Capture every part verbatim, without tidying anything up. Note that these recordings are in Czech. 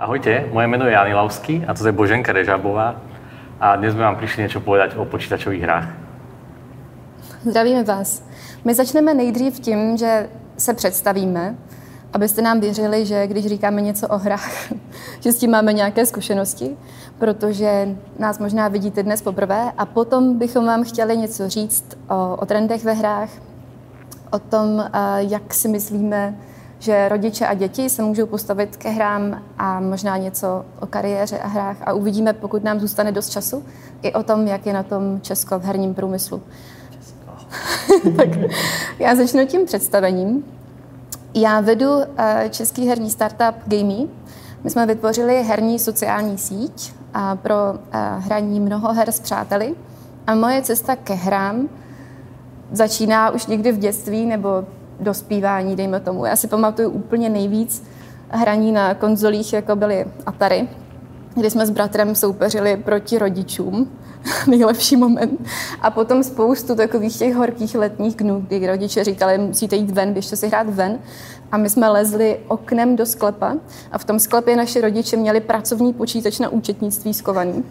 Ahojte, moje meno je Jáni Lavský a to je Boženka Režábová a dnes jsme vám přišli něco povedať o počítačových hrách. Zdravíme vás. My začneme nejdřív tím, že se představíme, abyste nám věřili, že když říkáme něco o hrách, že s tím máme nějaké zkušenosti, protože nás možná vidíte dnes poprvé a potom bychom vám chtěli něco říct o, o trendech ve hrách, o tom, jak si myslíme, že rodiče a děti se můžou postavit ke hrám a možná něco o kariéře a hrách a uvidíme, pokud nám zůstane dost času, i o tom, jak je na tom Česko v herním průmyslu. Tak já začnu tím představením. Já vedu uh, český herní startup Gamee. My jsme vytvořili herní sociální síť uh, pro uh, hraní mnoho her s přáteli a moje cesta ke hrám začíná už někdy v dětství nebo dospívání, dejme tomu. Já si pamatuju úplně nejvíc hraní na konzolích, jako byly Atari, kdy jsme s bratrem soupeřili proti rodičům. Nejlepší moment. A potom spoustu takových těch horkých letních dnů, kdy rodiče říkali, musíte jít ven, běžte si hrát ven. A my jsme lezli oknem do sklepa a v tom sklepě naši rodiče měli pracovní počítač na účetnictví skovaný.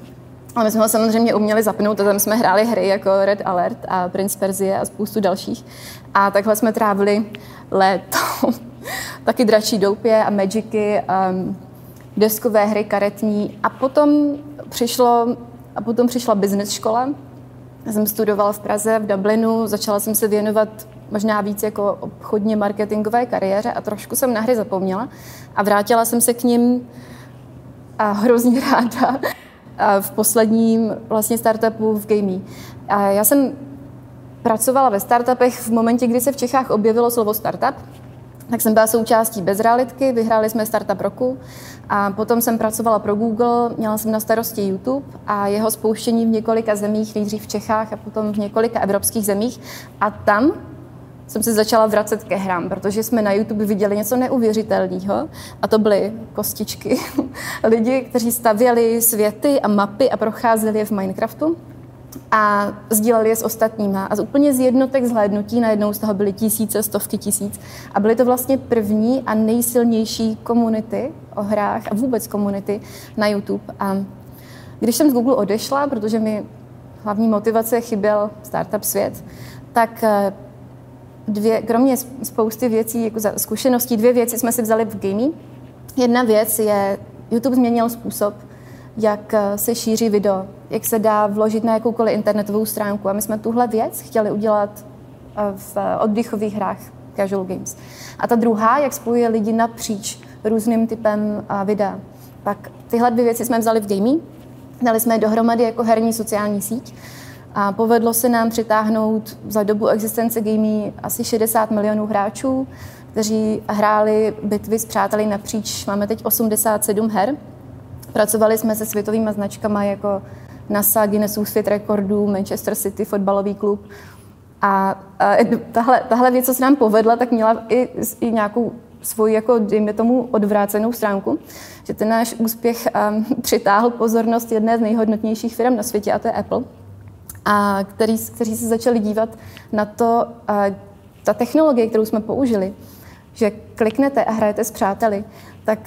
A my jsme ho samozřejmě uměli zapnout a tam jsme hráli hry jako Red Alert a Prince Perzie a spoustu dalších. A takhle jsme trávili léto. Taky dračí doupě a magiky, um, deskové hry, karetní. A potom přišlo... A potom přišla business škola, já jsem studovala v Praze, v Dublinu, začala jsem se věnovat možná víc jako obchodně marketingové kariéře a trošku jsem na hry zapomněla a vrátila jsem se k nim a hrozně ráda a v posledním vlastně startupu v Gamee. A já jsem pracovala ve startupech v momentě, kdy se v Čechách objevilo slovo startup, tak jsem byla součástí Bezrealitky, vyhráli jsme Startup roku a potom jsem pracovala pro Google, měla jsem na starosti YouTube a jeho spouštění v několika zemích, nejdřív v Čechách a potom v několika evropských zemích a tam jsem se začala vracet ke hrám, protože jsme na YouTube viděli něco neuvěřitelného a to byly kostičky. Lidi, kteří stavěli světy a mapy a procházeli je v Minecraftu a sdíleli je s ostatníma. A úplně z jednotek zhlédnutí najednou z toho byly tisíce, stovky tisíc. A byly to vlastně první a nejsilnější komunity o hrách a vůbec komunity na YouTube. A když jsem z Google odešla, protože mi hlavní motivace chyběl startup svět, tak dvě, kromě spousty věcí, jako zkušeností, dvě věci jsme si vzali v Gamee. Jedna věc je, YouTube změnil způsob, jak se šíří video, jak se dá vložit na jakoukoliv internetovou stránku. A my jsme tuhle věc chtěli udělat v oddychových hrách Casual Games. A ta druhá, jak spojuje lidi napříč různým typem videa. Tak tyhle dvě věci jsme vzali v Gamee, dali jsme je dohromady jako herní sociální síť a povedlo se nám přitáhnout za dobu existence Gamee asi šedesát milionů hráčů, kteří hráli bitvy s přáteli napříč. Máme teď osmdesát sedm her. Pracovali jsme se světovými značkami jako NASA, Guinnessův svět rekordů, Manchester City, fotbalový klub. A, a tahle, tahle věc, co se nám povedla, tak měla i, i nějakou svoji, jako, dejme tomu, odvrácenou stránku. Že ten náš úspěch um, přitáhl pozornost jedné z nejhodnotnějších firm na světě, a to je Apple, a který, kteří se začali dívat na to, uh, ta technologie, kterou jsme použili, že kliknete a hrajete s přáteli, tak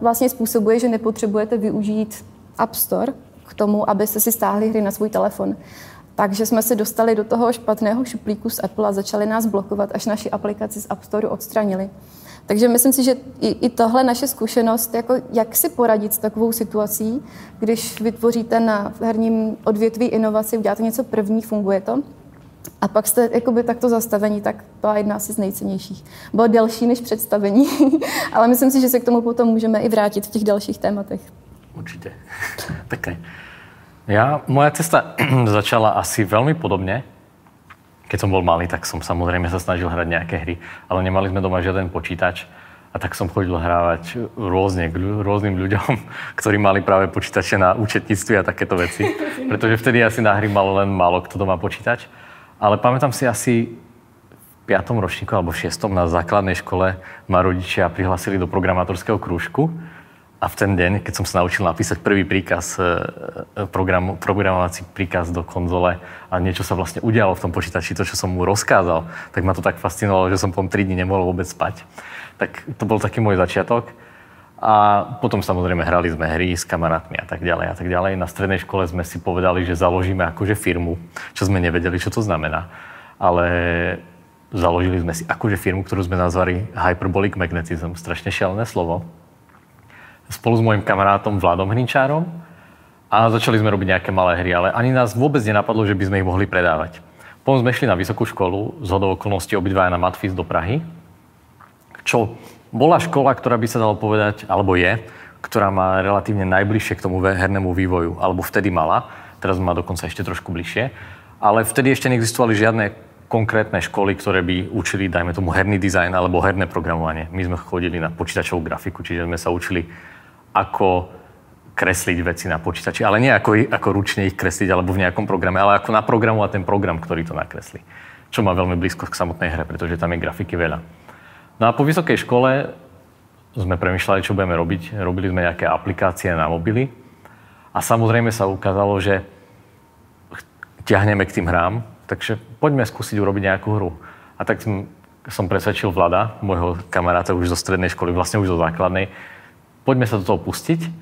vlastně způsobuje, že nepotřebujete využít App Store k tomu, abyste si stáhli hry na svůj telefon. Takže jsme se dostali do toho špatného šuplíku z Apple a začali nás blokovat, až naši aplikaci z App Store odstranili. Takže myslím si, že i, i tohle naše zkušenost, jako jak si poradit s takovou situací, když vytvoříte na herním odvětví inovaci, uděláte něco první, funguje to, a pak jste jakoby takto zastavení, tak to je jedna asi z nejcennějších. Bylo delší než představení, ale myslím si, že se k tomu potom můžeme i vrátit v těch dalších tématech. Určitě. Také. Já, moja cesta začala asi velmi podobně. Keď jsem byl malý, tak jsem samozřejmě se snažil hrát nějaké hry, ale nemali jsme doma žádný počítač. A tak som chodil hrávať rôzne, rôznym ľuďom, ktorí mali práve počítače na účetníctví a takéto veci. Pretože vtedy asi na hry malo len málo kto doma počítač. Ale pamätám si asi v piatom ročníku alebo v šestom na základnej škole ma rodičia prihlasili do programátorského krúžku. A v ten deň, keď som sa naučil napísať prvý príkaz, program, programovací príkaz do konzole a niečo sa vlastne udialo v tom počítači, to, čo som mu rozkázal, tak ma to tak fascinovalo, že som potom tri dni nemohol vôbec spať. Tak to bol taký môj začiatok. A potom samozrejme hrali sme hry s kamarátmi a tak ďalej a tak ďalej. Na strednej škole sme si povedali, že založíme akože firmu, čo sme nevedeli, čo to znamená. Ale založili sme si akože firmu, ktorú sme nazvali Hyperbolic Magnetism, strašne šialené slovo. Spolu s môjim kamarátom Vladom Hníčárom a začali sme robiť nejaké malé hry, ale ani nás vôbec nenapadlo, že by sme ich mohli predávať. Potom sme šli na vysokú školu, zhodou okolností obidvaja na Matfís do Prahy, čo bola škola, ktorá by sa dalo povedať, alebo je, ktorá má relatívne najbližšie k tomu hernému vývoju, alebo vtedy mala, teraz má dokonca ešte trošku bližšie, ale vtedy ešte neexistovali žiadne konkrétne školy, ktoré by učili, dajme tomu, herný dizajn alebo herné programovanie. My sme chodili na počítačovú grafiku, čiže sme sa učili, ako kresliť veci na počítači, ale nie ako, ako ručne ich kresliť alebo v nejakom programe, ale ako naprogramovať ten program, ktorý to nakreslí. Čo má veľmi blízko k samotnej hre, pretože tam je grafiky veľa. No a po vysokej škole sme premýšľali, čo budeme robiť. Robili sme nejaké aplikácie na mobily a samozrejme sa ukázalo, že ťahneme k tým hrám, takže poďme skúsiť urobiť nejakú hru. A tak som presvedčil Vlada, môjho kamaráta už zo strednej školy, vlastne už zo základnej, poďme sa do toho pustiť.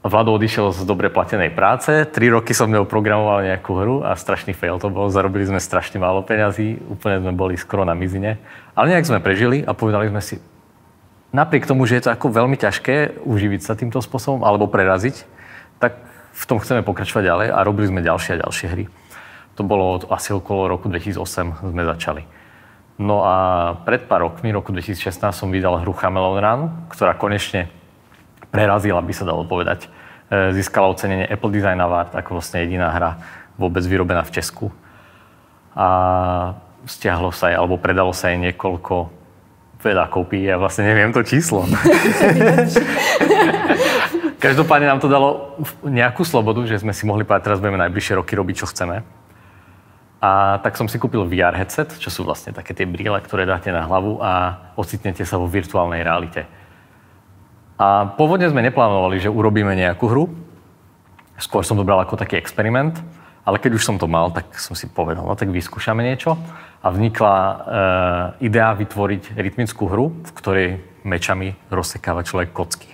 Vlado odišiel z dobre platenej práce, tri roky som mnou programoval nejakú hru a strašný fail to bol, zarobili sme strašne málo peňazí, úplne sme boli skoro na mizine, ale nejak sme prežili a povedali sme si, napriek tomu, že je to ako veľmi ťažké uživiť sa týmto spôsobom alebo preraziť, tak v tom chceme pokračovať ďalej a robili sme ďalšie a ďalšie hry. To bolo asi okolo roku dvetisíc osem sme začali. No a pred pár rokmi, roku dvetisíc šestnásť som vydal hru Chameleon Run, ktorá konečne prerazila, by sa dalo povedať. Získala ocenenie Apple Design Award ako vlastne jediná hra vôbec vyrobená v Česku. A stiahlo sa jej, alebo predalo sa jej niekoľko veľa kópií. Ja vlastne neviem to číslo. Každopádne nám to dalo nejakú slobodu, že sme si mohli povedať, teraz budeme najbližšie roky robiť, čo chceme. A tak som si kúpil vé er headset, čo sú vlastne také tie brýle, ktoré dáte na hlavu a ocitnete sa vo virtuálnej realite. A pôvodne sme neplánovali, že urobíme nejakú hru. Skôr som to bral ako taký experiment, ale keď už som to mal, tak som si povedal, no tak vyskúšame niečo. A vznikla e, idea vytvoriť rytmickú hru, v ktorej mečami rozsekáva človek kocky.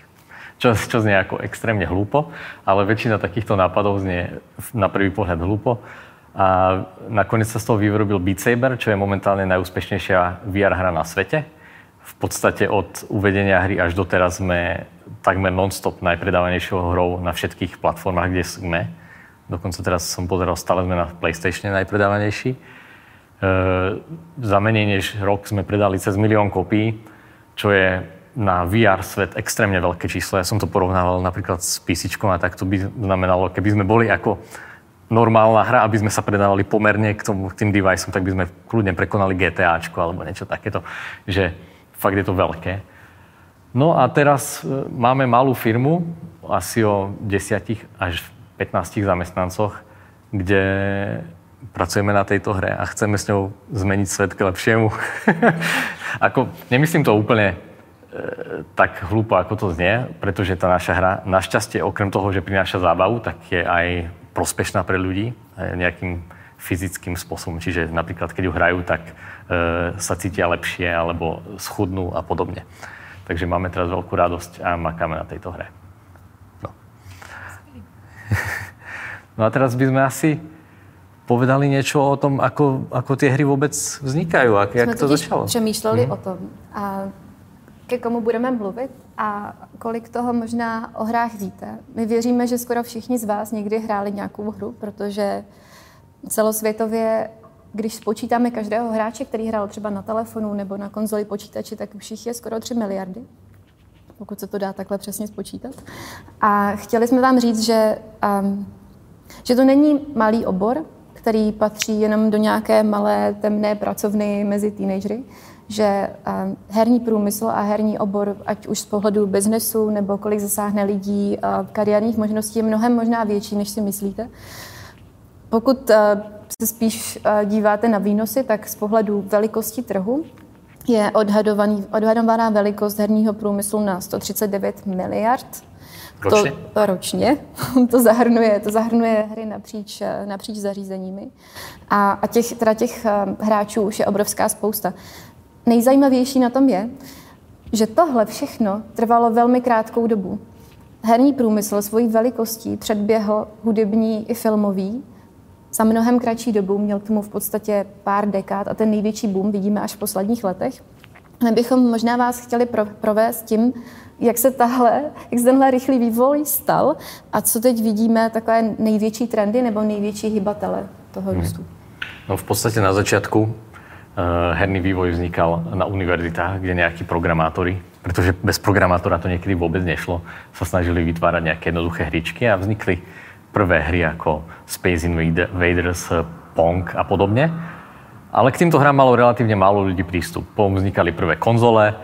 Čo, čo znie ako extrémne hlúpo, ale väčšina takýchto nápadov znie na prvý pohľad hlúpo. A nakoniec sa z toho vyrobil Beat Saber, čo je momentálne najúspešnejšia vé er hra na svete. V podstate od uvedenia hry až doteraz sme takmer non-stop najpredávanejšou hrou na všetkých platformách, kde sme. Dokonca teraz som pozeral, stále sme na PlayStation najpredávanejší. E, za menej než rok sme predali cez milión kopií, čo je na vé er svet extrémne veľké číslo. Ja som to porovnával napríklad s písičkom a tak to by znamenalo, keby sme boli ako normálna hra, aby sme sa predávali pomerne k tomu, k tým deviceom, tak by sme kľudne prekonali GTAčko alebo niečo takéto, že fakt je to veľké. No a teraz máme malú firmu, asi o desať až pätnásť zamestnancoch, kde pracujeme na tejto hre a chceme s ňou zmeniť svet k lepšiemu. Ako, nemyslím to úplne e, tak hlúpo, ako to znie, pretože tá naša hra, našťastie, okrem toho, že prináša zábavu, tak je aj prospešná pre ľudí nejakým fyzickým spôsobom. Čiže napríklad, keď ju hrajú, tak e, sa cítia lepšie alebo schudnú a podobne. Takže máme teraz veľkú radosť a makáme na tejto hre. No. No a teraz by sme asi povedali niečo o tom, ako, ako tie hry vôbec vznikajú. Ak, jak to začalo. Sme totiž přemýšleli mm. o tom, a ke komu budeme mluvit a kolik toho možná o hrách víte. My věříme, že skoro všichni z vás někdy hráli nějakou hru, protože celosvětově, když spočítáme každého hráče, který hrál třeba na telefonu nebo na konzoli počítači, tak už jich je skoro tři miliardy, pokud se to dá takhle přesně spočítat. A chtěli jsme vám říct, že, um, že to není malý obor, který patří jenom do nějaké malé temné pracovny mezi teenagery, že um, herní průmysl a herní obor, ať už z pohledu biznesu nebo kolik zasáhne lidí, uh, kariérních možností je mnohem možná větší, než si myslíte. Pokud se spíš díváte na výnosy, tak z pohledu velikosti trhu je odhadovaná velikost herního průmyslu na sto třicet devět miliard. Ročně? To, ročně. To zahrnuje, to zahrnuje hry napříč, napříč zařízeními. A, a těch, teda těch hráčů už je obrovská spousta. Nejzajímavější na tom je, že tohle všechno trvalo velmi krátkou dobu. Herní průmysl svojí velikostí předběhl hudební i filmový. Za mnohem kratší dobu, měl k tomu v podstatě pár dekád a ten největší boom vidíme až v posledních letech. My bychom možná vás chtěli pro, provést tím, jak se tahle, jak se tenhle rychlý vývoj stal a co teď vidíme, takové největší trendy nebo největší hybatele toho růstu. Hmm. No v podstatě na začátku uh, herný vývoj vznikal na univerzitách, kde nějaký programátory, protože bez programátora to někdy vůbec nešlo, se snažili vytvárat nějaké jednoduché hříčky a vznikly prvé hry jako Space Invaders, Pong a podobně. Ale k týmto hrám malo relativně málo lidí prístup. Potom vznikaly prvé konzole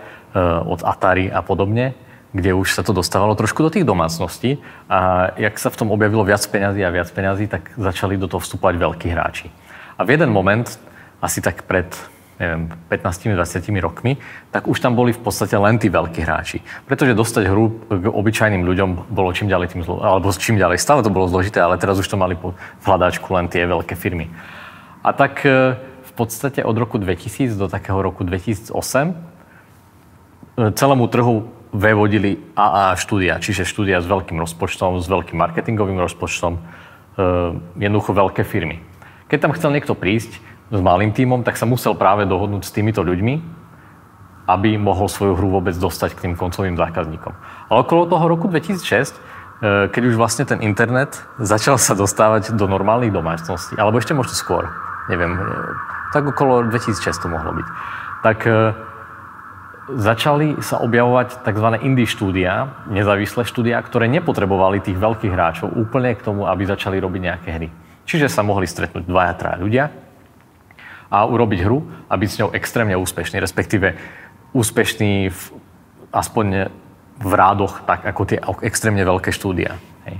od Atari a podobně, kde už se to dostávalo trošku do těch domácností a jak se v tom objavilo viac peňazí a viac peňazí, tak začali do toho vstupovat velkí hráči. A v jeden moment, asi tak před patnácti až dvaceti rokmi, tak už tam boli v podstate len tí veľkí hráči. Pretože dostať hru k obyčajným ľuďom bolo čím ďalej tým zlo... alebo čím ďalej stále to bolo zložité, ale teraz už to mali po hľadáčku len tie veľké firmy. A tak v podstate od roku dvetisíc do takého roku dvetisíc osem celému trhu vevodili á á štúdia, čiže štúdia s veľkým rozpočtom, s veľkým marketingovým rozpočtom, jednoducho veľké firmy. Keď tam chcel niekto prísť s malým týmom, tak sa musel práve dohodnúť s týmito ľuďmi, aby mohol svoju hru vôbec dostať k tým koncovým zákazníkom. A okolo toho roku dvetisíc šesť, keď už vlastne ten internet začal sa dostávať do normálnych domácností, alebo ešte možno skôr, neviem, tak okolo dvetisíc šesť to mohlo byť, tak začali sa objavovať tzv. Indie štúdia, nezávislé štúdia, ktoré nepotrebovali tých veľkých hráčov úplne k tomu, aby začali robiť nejaké hry. Čiže sa mohli stretnúť dvaja, traja ľudia a urobiť hru a byť s ňou extrémne úspešný, respektíve úspešný v, aspoň v rádoch, tak ako tie extrémne veľké štúdia. Hej.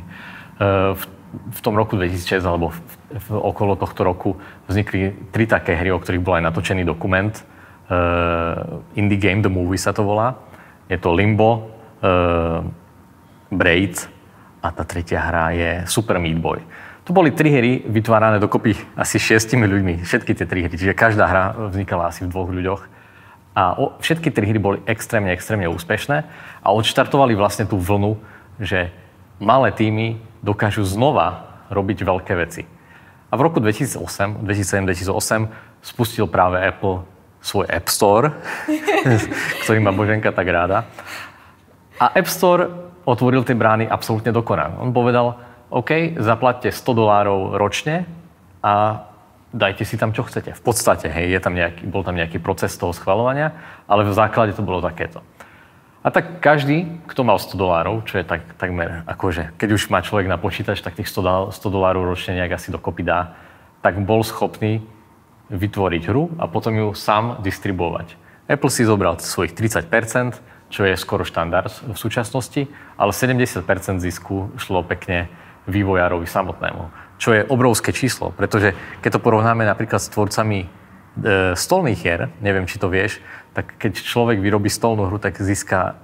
V, v tom roku dvetisíc šesť alebo v, v, okolo tohto roku vznikli tri také hry, o ktorých bol aj natočený dokument. Uh, Indie Game, The Movie sa to volá. Je to Limbo, uh, Braid a tá tretia hra je Super Meat Boy. To boli tri hry vytvárané dokopy asi šestimi ľuďmi, všetky tie tri hry, čiže každá hra vznikala asi v dvoch ľuďoch. A o, všetky tri hry boli extrémne, extrémne úspešné a odštartovali vlastne tú vlnu, že malé týmy dokážu znova robiť veľké veci. A v roku dvetisíc osm, dvetisíc sedem, dvetisíc osm spustil práve Apple svoj App Store, ktorý má Boženka tak ráda. A App Store otvoril tie brány absolútne dokonale. On povedal: OK, zaplaťte sto dolárov ročne a dajte si tam, čo chcete. V podstate, hej, je tam nejaký, bol tam nejaký proces toho schvaľovania, ale v základe to bolo takéto. A tak každý, kto mal sto dolárov, čo je tak, takmer akože, keď už má človek na počítač, tak tých sto dolárov ročne nejak asi dokopy dá, tak bol schopný vytvoriť hru a potom ju sám distribuovať. Apple si zobral svojich tridsať percent, čo je skoro štandard v súčasnosti, ale sedemdesiat percent zisku šlo pekne vývojárovi samotnému, čo je obrovské číslo, pretože keď to porovnáme napríklad s tvorcami e, stolných hier, neviem, či to vieš, tak keď človek vyrobí stolnú hru, tak získa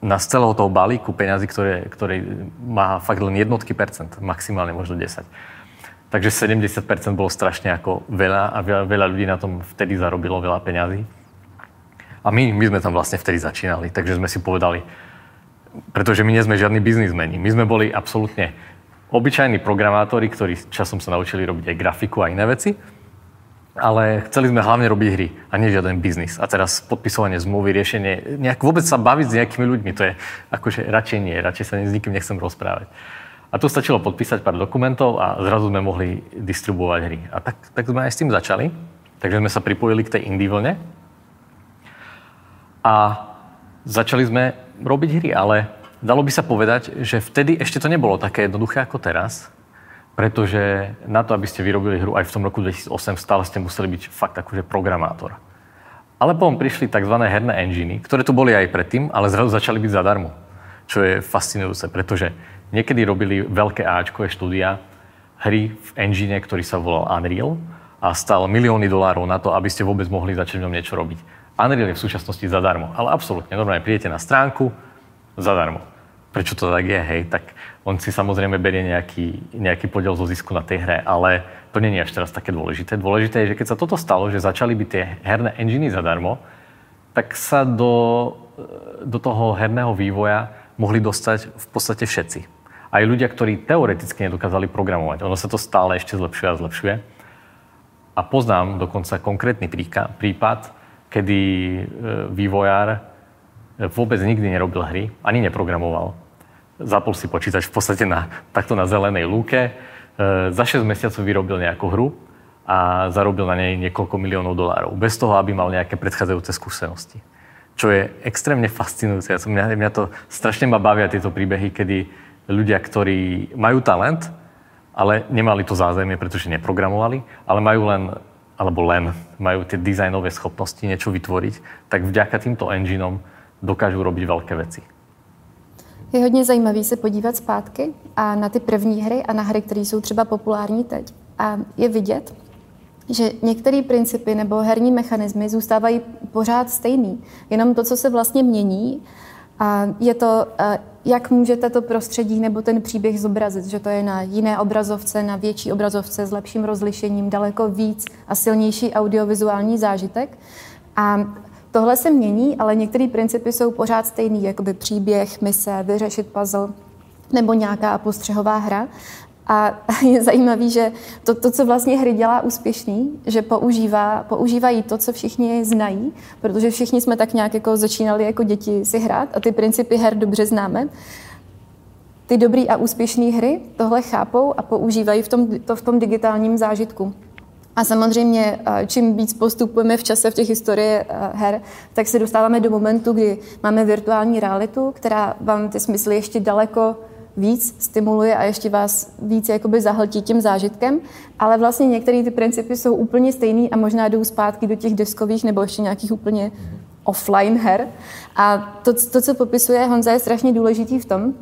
na z celého toho balíku peňazí, ktoré, ktoré má fakt len jednotky percent, maximálne možno desať. Takže sedemdesiat percent bolo strašne ako veľa a veľa, veľa ľudí na tom vtedy zarobilo veľa peňazí. A my, my sme tam vlastne vtedy začínali, takže sme si povedali, pretože my nie sme žiadni biznismeni, my sme boli absolútne obyčajní programátori, ktorí časom sa naučili robiť aj grafiku a iné veci, ale chceli sme hlavne robiť hry a nie žiaden biznis. A teraz podpisovanie zmluvy, riešenie, nejak vôbec sa baviť s nejakými ľuďmi, to je akože radšej nie, radšej sa s nikým nechcem rozprávať. A tu stačilo podpísať pár dokumentov a zrazu sme mohli distribuovať hry. A tak, tak sme aj s tým začali, takže sme sa pripojili k tej indie vlne a začali sme robiť hry, ale dalo by sa povedať, že vtedy ešte to nebolo také jednoduché ako teraz, pretože na to, aby ste vyrobili hru aj v tom roku dvetisíc osem, stále ste museli byť fakt akože programátor. Ale potom prišli tzv. Herné enginy, ktoré tu boli aj predtým, ale zrazu začali byť zadarmo, čo je fascinujúce, pretože niekedy robili veľké áčkové štúdia hry v engine, ktorý sa volal Unreal a stal milióny dolárov na to, aby ste vôbec mohli začať v ňom niečo robiť. Unreal je v súčasnosti zadarmo, ale absolútne, normálne prídete na stránku, zadarmo. Prečo to tak je, hej? Tak on si samozrejme berie nejaký, nejaký podiel zo zisku na tej hre, ale to nie je až teraz také dôležité. Dôležité je, že keď sa toto stalo, že začali byť tie herné enginy zadarmo, tak sa do do toho herného vývoja mohli dostať v podstate všetci. Aj ľudia, ktorí teoreticky nedokázali programovať. Ono sa to stále ešte zlepšuje a zlepšuje. A poznám dokonca konkrétny prípad, kedy vývojár vôbec nikdy nerobil hry, ani neprogramoval. Zapol si počítač v podstate na, takto na zelenej lúke, za šesť mesiacov vyrobil nejakú hru a zarobil na nej niekoľko miliónov dolárov. Bez toho, aby mal nejaké predchádzajúce skúsenosti. Čo je extrémne fascinujúce. Mňa, mňa to strašne ma bavia tieto príbehy, kedy ľudia, ktorí majú talent, ale nemali to zázemie, pretože neprogramovali, ale majú len, alebo len, majú tie dizajnové schopnosti niečo vytvoriť, tak vďaka týmto engineom dokážu robiť veľké veci. Je hodně zajímavý se podívat zpátky a na ty první hry a na hry, které jsou třeba populární teď. A je vidět, že některé principy nebo herní mechanismy zůstávají pořád stejný. Jenom to, co se vlastně mění, a je to, jak můžete to prostředí nebo ten příběh zobrazit, že to je na jiné obrazovce, na větší obrazovce s lepším rozlišením, daleko víc a silnější audiovizuální zážitek. A tohle se mění, ale některé principy jsou pořád stejný, jakoby příběh, mise, vyřešit puzzle nebo nějaká postřehová hra. A je zajímavý, že to, to co vlastně hry dělá úspěšný, že používá, používají to, co všichni znají, protože všichni jsme tak nějak jako začínali jako děti si hrát a ty principy her dobře známe. Ty dobrý a úspěšné hry tohle chápou a používají v tom, to v tom digitálním zážitku. A samozřejmě, čím víc postupujeme v čase v těch historii her, tak se dostáváme do momentu, kdy máme virtuální realitu, která vám ty smysly ještě daleko víc stimuluje a ještě vás víc jakoby zahltí tím zážitkem, ale vlastně některé ty principy jsou úplně stejný a možná jdou zpátky do těch deskových nebo ještě nějakých úplně offline her. A to, to co popisuje Honza, je strašně důležitý v tom,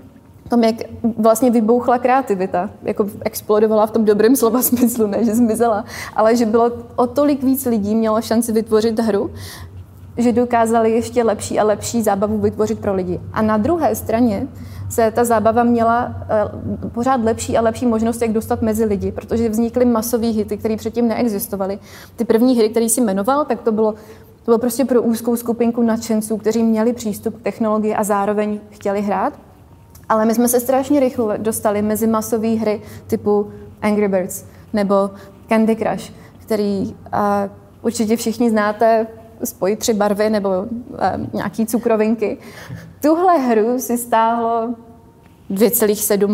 tom, jak vlastně vybouchla kreativita, jako explodovala v tom dobrém slova smyslu, ne, že zmizela, ale že bylo o tolik víc lidí mělo šanci vytvořit hru, že dokázali ještě lepší a lepší zábavu vytvořit pro lidi. A na druhé straně se ta zábava měla pořád lepší a lepší možnost, jak dostat mezi lidi, protože vznikly masové hity, které předtím neexistovaly. Ty první hry, které si jmenoval, tak to bylo to bylo prostě pro úzkou skupinku nadšenců, kteří měli přístup k technologii a zároveň chtěli hrát. Ale my jsme se strašně rychle dostali mezi masové hry typu Angry Birds nebo Candy Crush, který a, určitě všichni znáte, spojit tři barvy nebo a, nějaký cukrovinky. Tuhle hru si stáhlo dvě celé sedm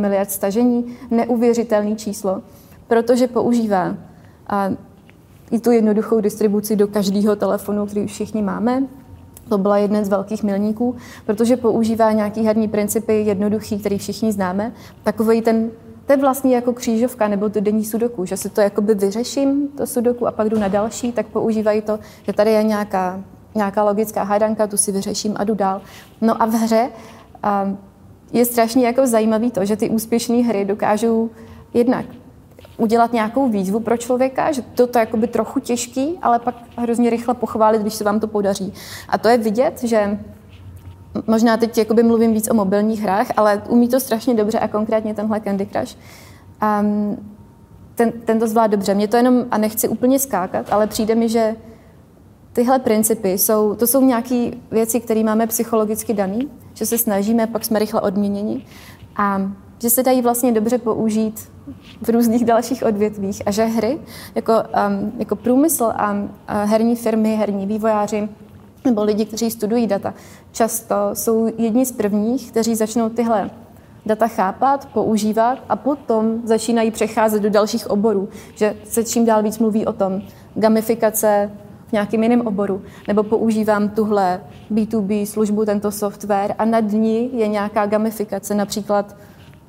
miliard stažení, neuvěřitelné číslo, protože používá a, i tu jednoduchou distribuci do každého telefonu, který všichni máme. To byla jedna z velkých milníků, protože používá nějaký herní principy jednoduchý, který všichni známe. Takový ten, to je vlastně jako křížovka nebo to denní sudoku, že si to jakoby vyřeším, to sudoku, a pak jdu na další, tak používají to, že tady je nějaká, nějaká logická hádanka, tu si vyřeším a jdu dál. No a v hře a je strašně jako zajímavý to, že ty úspěšné hry dokážou jednak udělat nějakou výzvu pro člověka, že to je jakoby trochu těžký, ale pak hrozně rychle pochválit, když se vám to podaří. A to je vidět, že možná teď jakoby mluvím víc o mobilních hrách, ale umí to strašně dobře a konkrétně tenhle Candy Crush. Um, ten, ten to zvládá dobře. Mě to jenom, a nechci úplně skákat, ale přijde mi, že tyhle principy jsou, to jsou nějaké věci, které máme psychologicky dané, že se snažíme, pak jsme rychle odměněni. A že se dají vlastně dobře použít v různých dalších odvětvích a že hry jako, um, jako průmysl a, a herní firmy, herní vývojáři nebo lidi, kteří studují data, často jsou jedni z prvních, kteří začnou tyhle data chápat, používat a potom začínají přecházet do dalších oborů, že se čím dál víc mluví o tom gamifikace v nějakém jiném oboru, nebo používám tuhle bé dvě bé službu, tento software a nad ní je nějaká gamifikace, například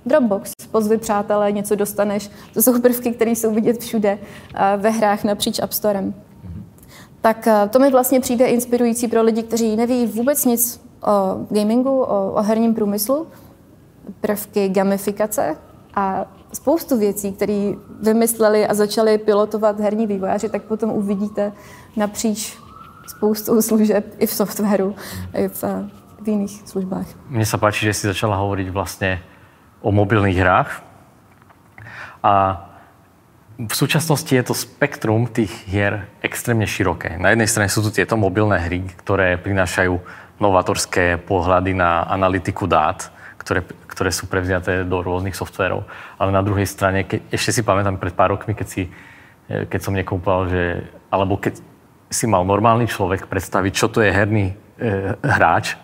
Dropbox, pozvi přátelé, něco dostaneš. To jsou prvky, které jsou vidět všude ve hrách napříč App Storem. Tak to mi vlastně přijde inspirující pro lidi, kteří neví vůbec nic o gamingu, o, o herním průmyslu, prvky gamifikace a spoustu věcí, které vymysleli a začali pilotovat herní vývojáři, tak potom uvidíte napříč spoustu služeb i v softwaru, i v, v jiných službách. Mně se páči, že jsi začala hovořit vlastně o mobilných hrách a V súčasnosti je to spektrum tých hier extrémne široké. Na jednej strane sú tu tieto mobilné hry, ktoré prinášajú novatorské pohľady na analytiku dát, ktoré, ktoré sú prevziaté do rôznych softverov. Ale na druhej strane, ke, ešte si pamätám pred pár rokmi, keď, si, keď som nekúpal, že, alebo keď si mal normálny človek predstaviť, čo to je herný e, hráč,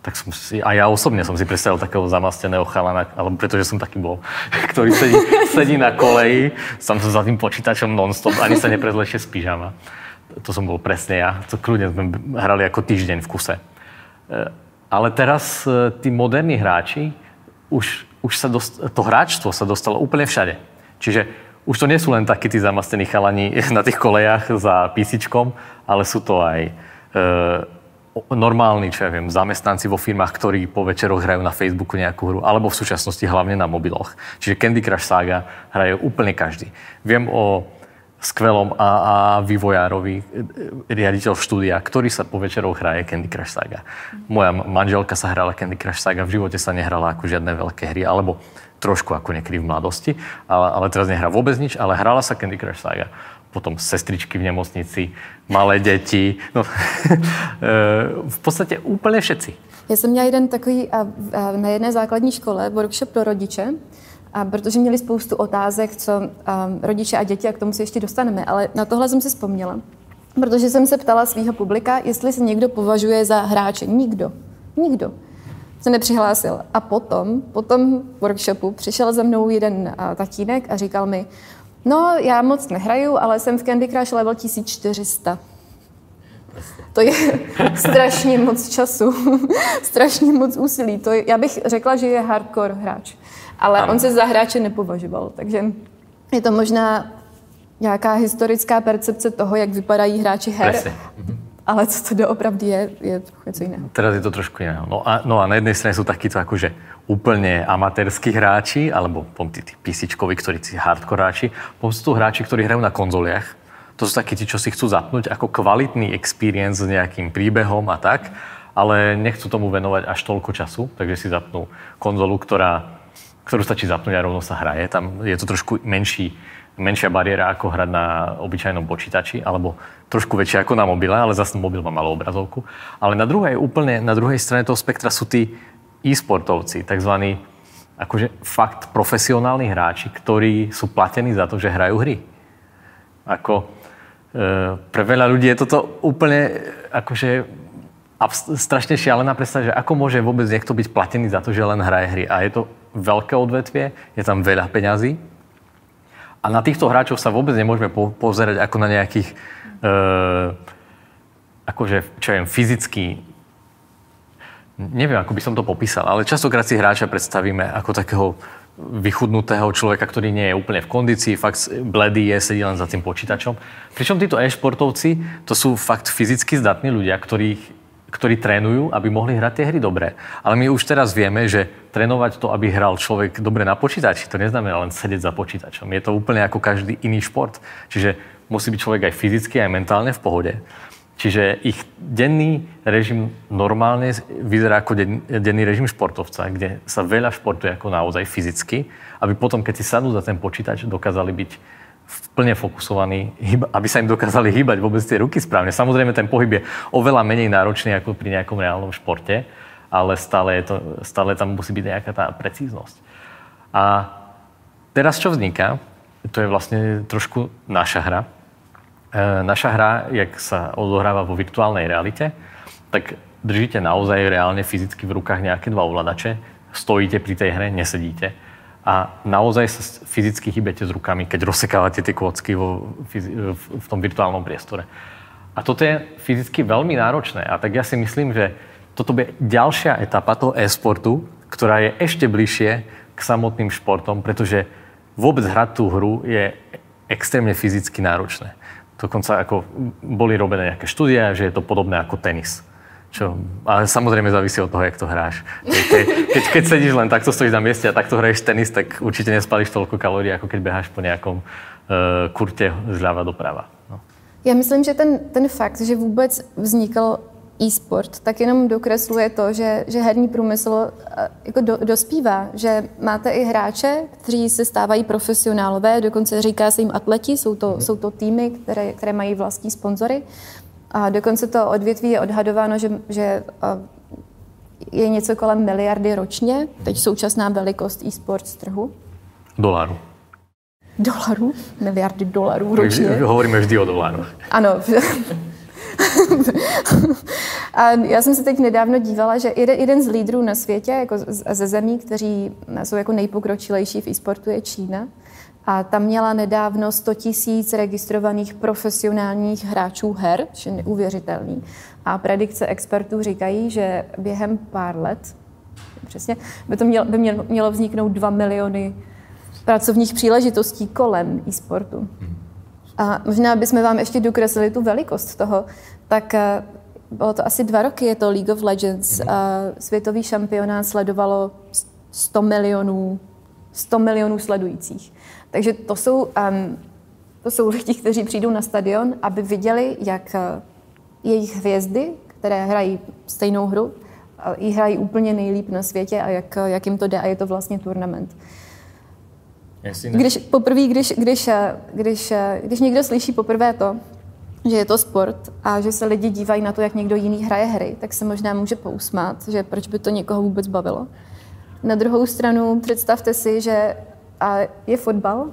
tak som si, a ja osobne som si predstavil takého zamasteného chalana, alebo pretože som taký bol, ktorý sedí, sedí na koleji, sám som za tým počítačom non-stop, ani sa neprezlečie z pyžama. To som bol presne ja. To kľudne sme hrali ako týždeň v kuse. Ale teraz tí moderní hráči, už, už sa dost, to hráčstvo sa dostalo úplne všade. Čiže už to nie sú len takí tí zamastení chalani na tých kolejach za písičkom, ale sú to aj... E, normální, čo ja viem, zamestnanci vo firmách, ktorí po večeroch hrajú na Facebooku nejakú hru, alebo v súčasnosti hlavne na mobiloch. Čiže Candy Crush Saga hraje úplne každý. Viem o skvelom á á vývojárovi, riaditeľ štúdia, ktorý sa po večeroch hraje Candy Crush Saga. Moja manželka sa hrala Candy Crush Saga, v živote sa nehrala ako žiadne veľké hry, alebo trošku ako niekedy v mladosti, ale, ale teraz nehrá vôbec nič, ale hrála sa Candy Crush Saga. Potom sestričky v nemocnici, malé děti, no, v podstatě úplně všetci. Já jsem měla jeden takový a, a na jedné základní škole workshop pro rodiče, a protože měli spoustu otázek, co a, rodiče a děti, a k tomu se ještě dostaneme, ale na tohle jsem si vzpomněla, protože jsem se ptala svého publika, jestli se někdo považuje za hráče. Nikdo, nikdo se nepřihlásil. A potom, po tom workshopu přišel za mnou jeden a, tatínek a říkal mi, no, já moc nehraju, ale jsem v Candy Crush level tisíc čtyři sta. To je strašně moc času, strašně moc úsilí. To je, já bych řekla, že je hardcore hráč, ale ano. On se za hráče nepovažoval. Takže je to možná nějaká historická percepce toho, jak vypadají hráči her. Presně. Ale co to doopravdy je, je něco jiného. Teraz je to trošku jiného. No a, no a na jednej strane sú takíto akože úplne amatérskí hráči, alebo tí, tí písičkoví, ktorí si hardcore hráči, potom sú tu hráči, ktorí hrajú na konzoliach. To sú takí tí, čo si chcú zapnúť ako kvalitný experience s nejakým príbehom a tak, ale nechcú tomu venovať až toľko času, takže si zapnú konzolu, ktorá, ktorú stačí zapnúť a rovno sa hraje. Tam je to trošku menší menšia bariéra, ako hrať na obyčajnom počítači, alebo trošku väčšia ako na mobile, ale zase mobil má malú obrazovku. Ale na druhej, úplne na druhej strane toho spektra sú tí e-sportovci, takzvaní akože fakt profesionálni hráči, ktorí sú platení za to, že hrajú hry. Ako e, pre veľa ľudí je toto úplne akože abst- strašne šialená predstava, že ako môže vôbec niekto byť platený za to, že len hraje hry. A je to veľké odvetvie, je tam veľa peňazí, a na týchto hráčov sa vôbec nemôžeme pozerať ako na nejakých e, akože, čo viem, fyzicky, neviem, ako by som to popísal, ale častokrát si hráča predstavíme ako takého vychudnutého človeka, ktorý nie je úplne v kondícii, fakt bledý je, sedí len za tým počítačom. Pričom títo e-športovci, to sú fakt fyzicky zdatní ľudia, ktorých ktorí trénujú, aby mohli hrať tie hry dobre. Ale my už teraz vieme, že trénovať to, aby hral človek dobre na počítači, to neznamená len sedieť za počítačom. Je to úplne ako každý iný šport. Čiže musí byť človek aj fyzicky, aj mentálne v pohode. Čiže ich denný režim normálne vyzerá ako denný režim športovca, kde sa veľa športuje ako naozaj fyzicky, aby potom, keď si sadnú za ten počítač, dokázali byť plne fokusovaní, aby sa im dokázali hýbať vôbec tie ruky správne. Samozrejme, ten pohyb je oveľa menej náročný ako pri nejakom reálnom športe, ale stále, je to, stále tam musí byť nejaká tá precíznosť. A teraz čo vzniká, to je vlastne trošku naša hra. Naša hra, jak sa odohráva vo virtuálnej realite, tak držíte naozaj reálne fyzicky v rukách nejaké dva ovladače, stojíte pri tej hre, nesedíte. A naozaj sa fyzicky chybete s rukami, keď rozsekávate tie kôcky vo, v tom virtuálnom priestore. A toto je fyzicky veľmi náročné. A tak ja si myslím, že toto je ďalšia etapa toho e-sportu, ktorá je ešte bližšie k samotným športom, pretože vôbec hrať tú hru je extrémne fyzicky náročné. Dokonca ako boli robené nejaké štúdie, že je to podobné ako tenis. Čo? Ale samozrejme závisí od toho, jak to hráš. Ke, keď, keď sedíš len takto, stojíš na mieste a takto hraješ tenis, tak určite nespálíš toľko kalórií, ako keď beháš po nejakom uh, kurte zľava doprava. No. Ja myslím, že ten, ten fakt, že vôbec vznikl e-sport, tak jenom dokresluje to, že, že herní průmysl jako do, dospívá, že máte i hráče, kteří se stávají profesionálové, dokonce říká se jim atleti, jsou to, mm. jsou to týmy, které, které mají vlastní sponzory. A dokonce to odvětví je odhadováno, že, že je něco kolem miliardy ročně, teď současná velikost e-sport z trhu. Dolarů. Dolarů? Miliardy dolarů ročně. Hovoríme vždy o dolaru. Ano. A já jsem se teď nedávno dívala, že jeden z lídrů na světě, jako ze zemí, kteří jsou jako nejpokročilejší v e-sportu, je Čína. A tam měla nedávno sto tisíc registrovaných profesionálních hráčů her, což je neuvěřitelný. A predikce expertů říkají, že během pár let, přesně, by to mělo, by mělo vzniknout dva miliony pracovních příležitostí kolem e-sportu. A možná bychom vám ještě dokreslili tu velikost toho, tak bylo to asi dva roky, je to League of Legends. Světový šampionát sledovalo sto milionů sledujících. Takže to jsou, um, to jsou lidi, kteří přijdou na stadion, aby viděli, jak jejich hvězdy, které hrají stejnou hru, ji hrají úplně nejlíp na světě a jak, jak jim to jde a je to vlastně turnament. Když, poprvé, když, když, když, když někdo slyší poprvé to, že je to sport a že se lidi dívají na to, jak někdo jiný hraje hry, tak se možná může pousmát, že proč by to někoho vůbec bavilo. Na druhou stranu představte si, že je fotbal,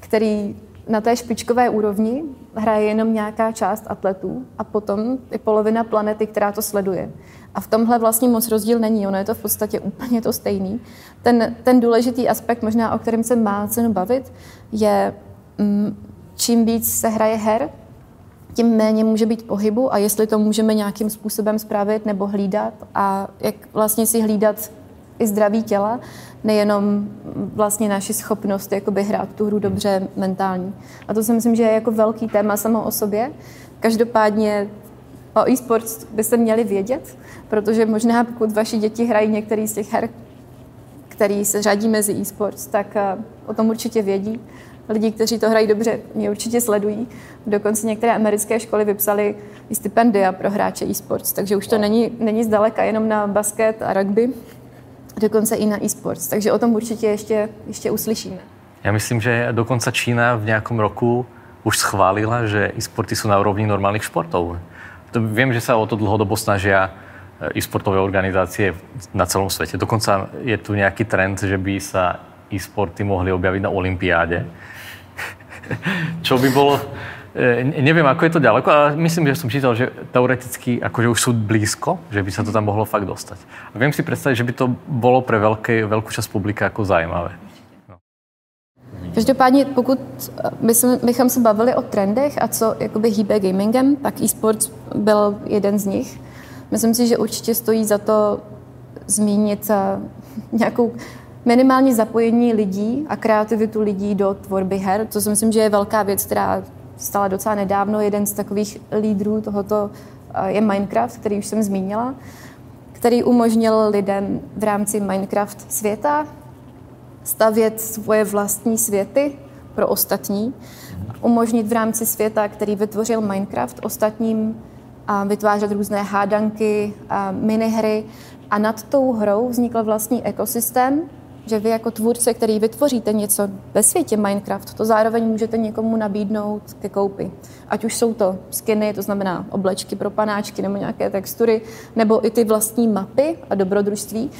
který na té špičkové úrovni hraje jenom nějaká část atletů a potom je polovina planety, která to sleduje. A v tomhle vlastně moc rozdíl není, ono je to v podstatě úplně to stejný. Ten, ten důležitý aspekt, možná o kterém se má cenu bavit, je čím víc se hraje her, tím méně může být pohybu a jestli to můžeme nějakým způsobem spravit nebo hlídat a jak vlastně si hlídat i zdraví těla, nejenom vlastně naši schopnost jakoby hrát tu hru dobře mentální. A to si myslím, že je jako velký téma samo o sobě. Každopádně o e-sports byste měli vědět, protože možná pokud vaši děti hrají některý z těch her, který se řadí mezi e-sports, tak o tom určitě vědí. Lidi, kteří to hrají dobře, mě určitě sledují. Dokonce některé americké školy vypsaly i stipendia pro hráče e-sports, takže už to není, není zdaleka jenom na basket a rugby, dokonce i na e-sports, takže o tom určitě ještě, ještě uslyšíme. Já myslím, že dokonce Čína v nějakom roku už schválila, že e-sporty jsou na úrovni normálnych športov. To viem, že sa o to dlhodobo snažia e-sportové organizácie na celom svete. Dokonca je tu nejaký trend, že by sa e-sporty mohli objaviť na olympiáde. Čo by bolo... Neviem, ako je to ďaleko, ale myslím, že som čítal, že teoreticky akože už sú blízko, že by sa to tam mohlo fakt dostať. A viem si predstaviť, že by to bolo pre veľké, veľkú časť publika ako zajímavé. No. Každopádně, pokud bychom se bavili o trendech a co jakoby hýbe gamingem, tak e-sports byl jeden z nich. Myslím si, že určitě stojí za to zmínit nějakou... minimální zapojení lidí a kreativitu lidí do tvorby her. To si myslím, že je velká věc, která stala docela nedávno. Jeden z takových lídrů tohoto je Minecraft, který už jsem zmínila, který umožnil lidem v rámci Minecraft světa stavět svoje vlastní světy pro ostatní, umožnit v rámci světa, který vytvořil Minecraft, ostatním a vytvářet různé hádanky, a minihry a nad tou hrou vznikl vlastní ekosystém, že vy jako tvůrce, který vytvoříte něco ve světě Minecraft, to zároveň můžete někomu nabídnout ke koupi. Ať už jsou to skiny, to znamená oblečky pro panáčky nebo nějaké textury, nebo i ty vlastní mapy a dobrodružství,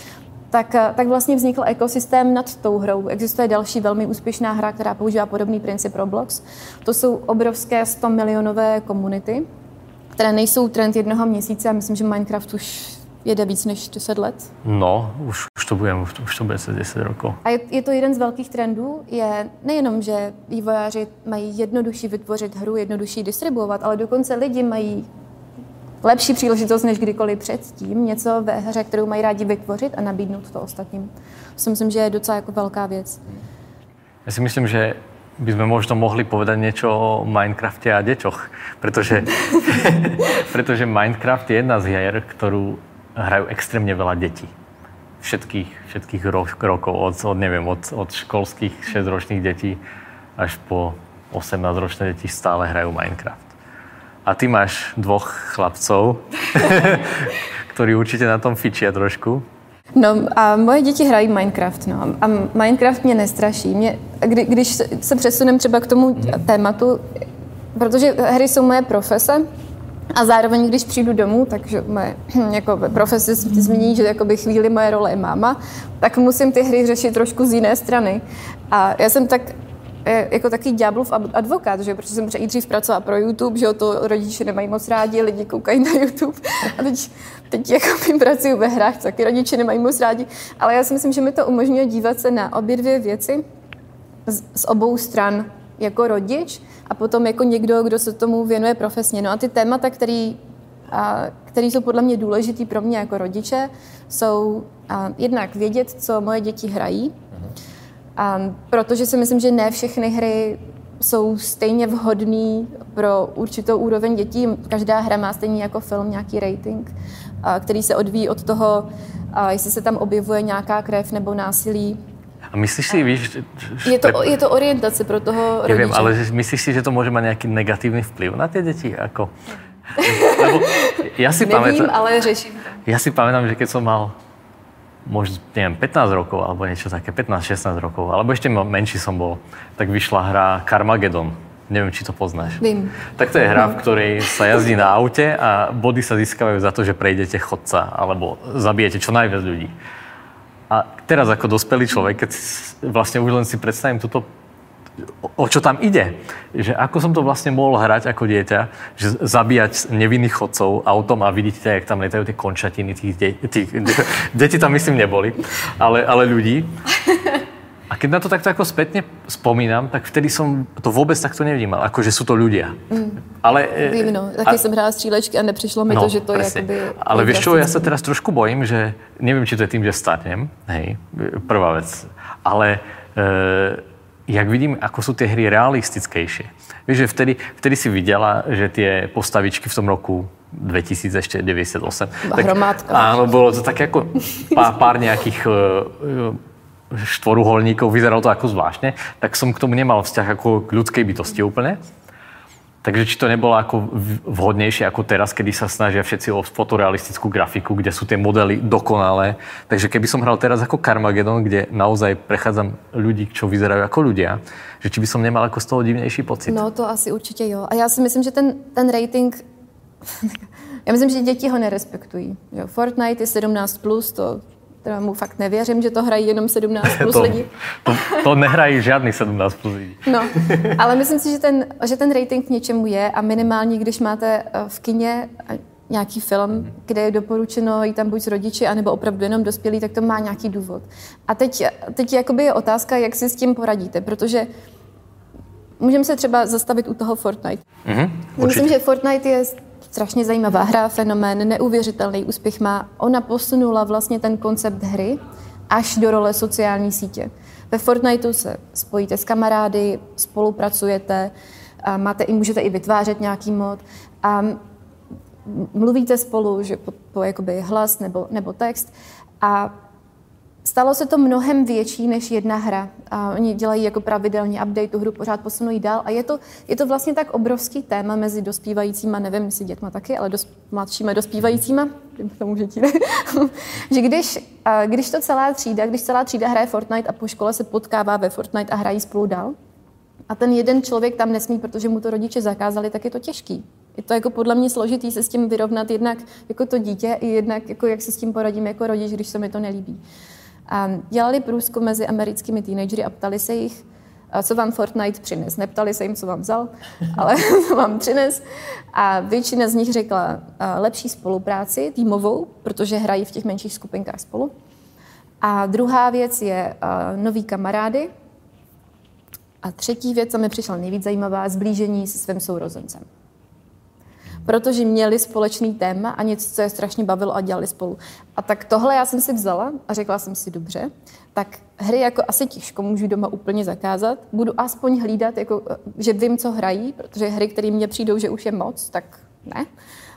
tak, tak vlastně vznikl ekosystém nad tou hrou. Existuje další velmi úspěšná hra, která používá podobný princip Roblox. To jsou obrovské stomilionové komunity, které nejsou trend jednoho měsíce a myslím, že Minecraft už jede víc než deset let. No, už, už to bude, už to, už to bude se deset rokov. A je, je to jeden z velkých trendů, je nejenom, že vývojáři mají jednodušší vytvořit hru, jednodušší distribuovat, ale dokonce lidi mají lepší příležitost než kdykoliv předtím, něco ve hře, kterou mají rádi vytvořit a nabídnout to ostatním. To myslím, že je docela jako velká věc. Já si myslím, že by sme možno mohli povedať niečo o Minecrafte a deťoch, pretože, pretože Minecraft je jedna z hier, ktorú hrajú extrémne veľa detí. Všetkých, všetkých rokov, od, od, neviem, od, od školských šesťročných detí až po osemnásťročné deti stále hrajú Minecraft. A ty máš dvoch chlapcov, ktorí určite na tom fičia trošku. No a moje děti hrají Minecraft, no a Minecraft mě nestraší. Mě, kdy, když se přesunem třeba k tomu tématu, protože hry jsou moje profese a zároveň, když přijdu domů, takže moje jako profese změní, že jakoby chvíli moje role je máma, tak musím ty hry řešit trošku z jiné strany. A já jsem tak jako taky ďáblův advokát, že? Protože jsem třeba i dřív pracovala pro YouTube, že to rodiče nemají moc rádi, lidi koukají na YouTube a teď, teď jako my pracuju ve hrách, taky rodiče nemají moc rádi, ale já si myslím, že mi to umožňuje dívat se na obě dvě věci z, z obou stran jako rodič a potom jako někdo, kdo se tomu věnuje profesně. No a ty témata, který, a, který jsou podle mě důležitý pro mě jako rodiče, jsou a, jednak vědět, co moje děti hrají, Um, protože si myslím, že ne všechny hry jsou stejně vhodné pro určitou úroveň dětí. Každá hra má stejně jako film nějaký rating, uh, který se odvíjí od toho, uh, jestli se tam objevuje nějaká krev nebo násilí. A myslíš si, víš... Je to, je to orientace pro toho rodiče. Nevím, ale myslíš si, že to může mít nějaký negativní vplyv na ty děti? Jako... Lebo já si Nevím, pamätám, ale řeším. Já si pamätám, že keď som mal... možno, neviem, pätnásť rokov, alebo niečo také, pätnásť šestnásť rokov, alebo ešte menší som bol, tak vyšla hra Carmageddon. Neviem, či to poznáš. Vím. Tak to je hra, v ktorej sa jazdí na aute a body sa získavajú za to, že prejdete chodca, alebo zabijete čo najviac ľudí. A teraz ako dospelý človek, keď vlastne už len si predstavím túto, o čo tam ide, že ako som to vlastne mohol hrať ako dieťa, že zabíjať nevinných chodcov autom a vidíte, jak tam letajú tie končatiny tých detí. Deti tam myslím neboli, ale, ale ľudí. A keď na to takto ako spätne spomínam, tak vtedy som to vôbec takto nevnímal, akože sú to ľudia. Mm. Ale... Vím, no. Taky a... som hrála střílečky a neprišlo mi no, to, že to presne. Je akoby... Ale vieš čo, ja sa teraz trošku bojím, že neviem, či to je tým, že starnem, hej, prvá vec, ale... E... jak vidím, ako sú tie hry realistickejšie. Vieš, že vtedy, vtedy si videla, že tie postavičky v tom roku dvetisíc deväťdesiatosem. Tak, hromadka. Áno, bolo to také ako pár, pár nejakých štvoruholníkov, vyzeralo to ako zvláštne, tak som k tomu nemal vzťah ako k ľudskej bytosti úplne. Takže či to nebolo ako vhodnejšie ako teraz, kedy sa snažia všetci o fotorealistickú grafiku, kde sú tie modely dokonalé. Takže keby som hral teraz ako Carmageddon, kde naozaj prechádzam ľudí, čo vyzerajú ako ľudia, že či by som nemal ako z toho divnejší pocit. No to asi určite jo. A ja si myslím, že ten, ten rating... Já myslím, že děti ho nerespektují. Jo, Fortnite je sedmnáct plus, to... Teda mu fakt nevěřím, že to hrají jenom sedmnáct plus to, lidí. To, to nehrají žádný sedmnáct plus lidí. No, ale myslím si, že ten, že ten rating k něčemu je a minimálně, když máte v kině nějaký film, kde je doporučeno jít tam buď s rodiči, anebo opravdu jenom dospělí, tak to má nějaký důvod. A teď, teď jakoby je otázka, jak si s tím poradíte, protože můžeme se třeba zastavit u toho Fortnite. Mm-hmm, myslím, že Fortnite je... strašně zajímavá hra, fenomén, neuvěřitelný úspěch má. Ona posunula vlastně ten koncept hry až do role sociální sítě. Ve Fortniteu se spojíte s kamarády, spolupracujete, a máte i můžete i vytvářet nějaký mod a mluvíte spolu, že po, po jakoby hlas nebo, nebo text a stalo se to mnohem větší než jedna hra. A oni dělají jako pravidelně update, tu hru pořád posunují dál a je to, je to vlastně tak obrovský téma mezi dospívajícíma, nevím, jestli dětma taky, ale dos, mladšíma dospívajícíma, tomu děti, ne? Že když, když to celá třída, když celá třída hraje Fortnite a po škole se potkává ve Fortnite a hrají spolu dál a ten jeden člověk tam nesmí, protože mu to rodiče zakázali, tak je to těžký. Je to jako podle mě složitý se s tím vyrovnat jednak jako to dítě i jednak jako jak se s tím poradím jako rodič, když se mi to nelíbí. A dělali průzkum mezi americkými teenagery a ptali se jich, co vám Fortnite přines. Neptali se jim, co vám vzal, ale co vám přines. A většina z nich řekla lepší spolupráci, týmovou, protože hrají v těch menších skupinkách spolu. A druhá věc je noví kamarády. A třetí věc, co mi přišla nejvíc zajímavá, zblížení se svým sourozencem. Protože měli společný téma a něco, co je strašně bavilo a dělali spolu. A tak tohle já jsem si vzala a řekla jsem si, dobře, tak hry jako asi těžko můžu doma úplně zakázat. Budu aspoň hlídat, jako, že vím, co hrají, protože hry, které mně přijdou, že už je moc, tak ne.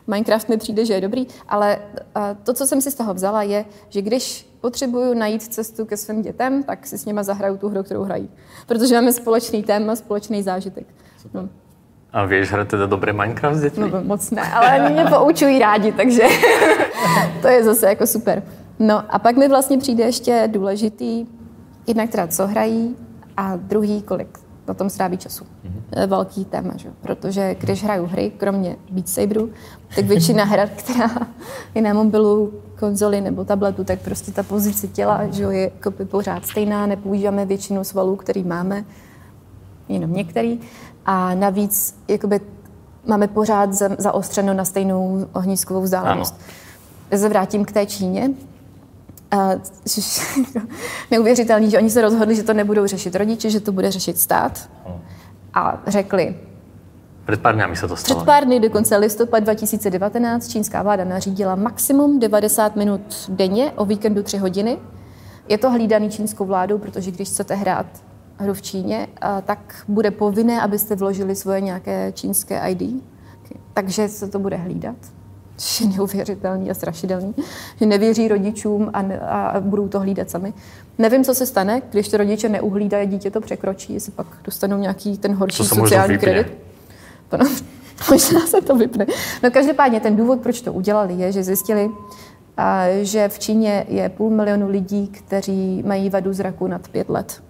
Minecraft mi přijde, že je dobrý, ale to, co jsem si z toho vzala, je, že když potřebuju najít cestu ke svým dětem, tak si s nima zahraju tu hru, kterou hrají. Protože máme společný téma, společný zážitek. No. A víš, hrajete teda dobré Minecraft s dětmi? No moc ne, ale oni mě poučují rádi, takže to je zase jako super. No a pak mi vlastně přijde ještě důležitý, jednak teda co hrají a druhý kolik na tom stráví času. Mm-hmm. Velký téma, že? Protože když hraju hry, kromě Beat Saberu, tak většina her, která je na mobilu, konzoli nebo tabletu, tak prostě ta pozice těla, že je jako pořád stejná, nepoužíváme většinu svalů, který máme, jenom některý. A navíc jakoby, máme pořád zaostřeno na stejnou ohniskovou vzdálenost. Ano. Zavrátím k té Číně. Neuvěřitelný, že oni se rozhodli, že to nebudou řešit rodiče, že to bude řešit stát. A řekli... Před pár dny se to stalo. Před pár dny, dokonce listopad dva tisíce devatenáct, čínská vláda nařídila maximum devadesát minut denně, o víkendu tři hodiny. Je to hlídaný čínskou vládou, protože když chcete hrát hru v Číně, tak bude povinné, abyste vložili svoje nějaké čínské I D. Takže se to bude hlídat. Je neuvěřitelný a strašidelný, že nevěří rodičům a, ne, a budou to hlídat sami. Nevím, co se stane, když to rodiče neuhlídají, dítě to překročí, jestli pak dostanou nějaký ten horší sociální kredit. To no, možná se to vypne. No každopádně ten důvod, proč to udělali, je, že zjistili, a, že v Číně je půl milionu lidí, kteří mají vadu zraku nad pět let.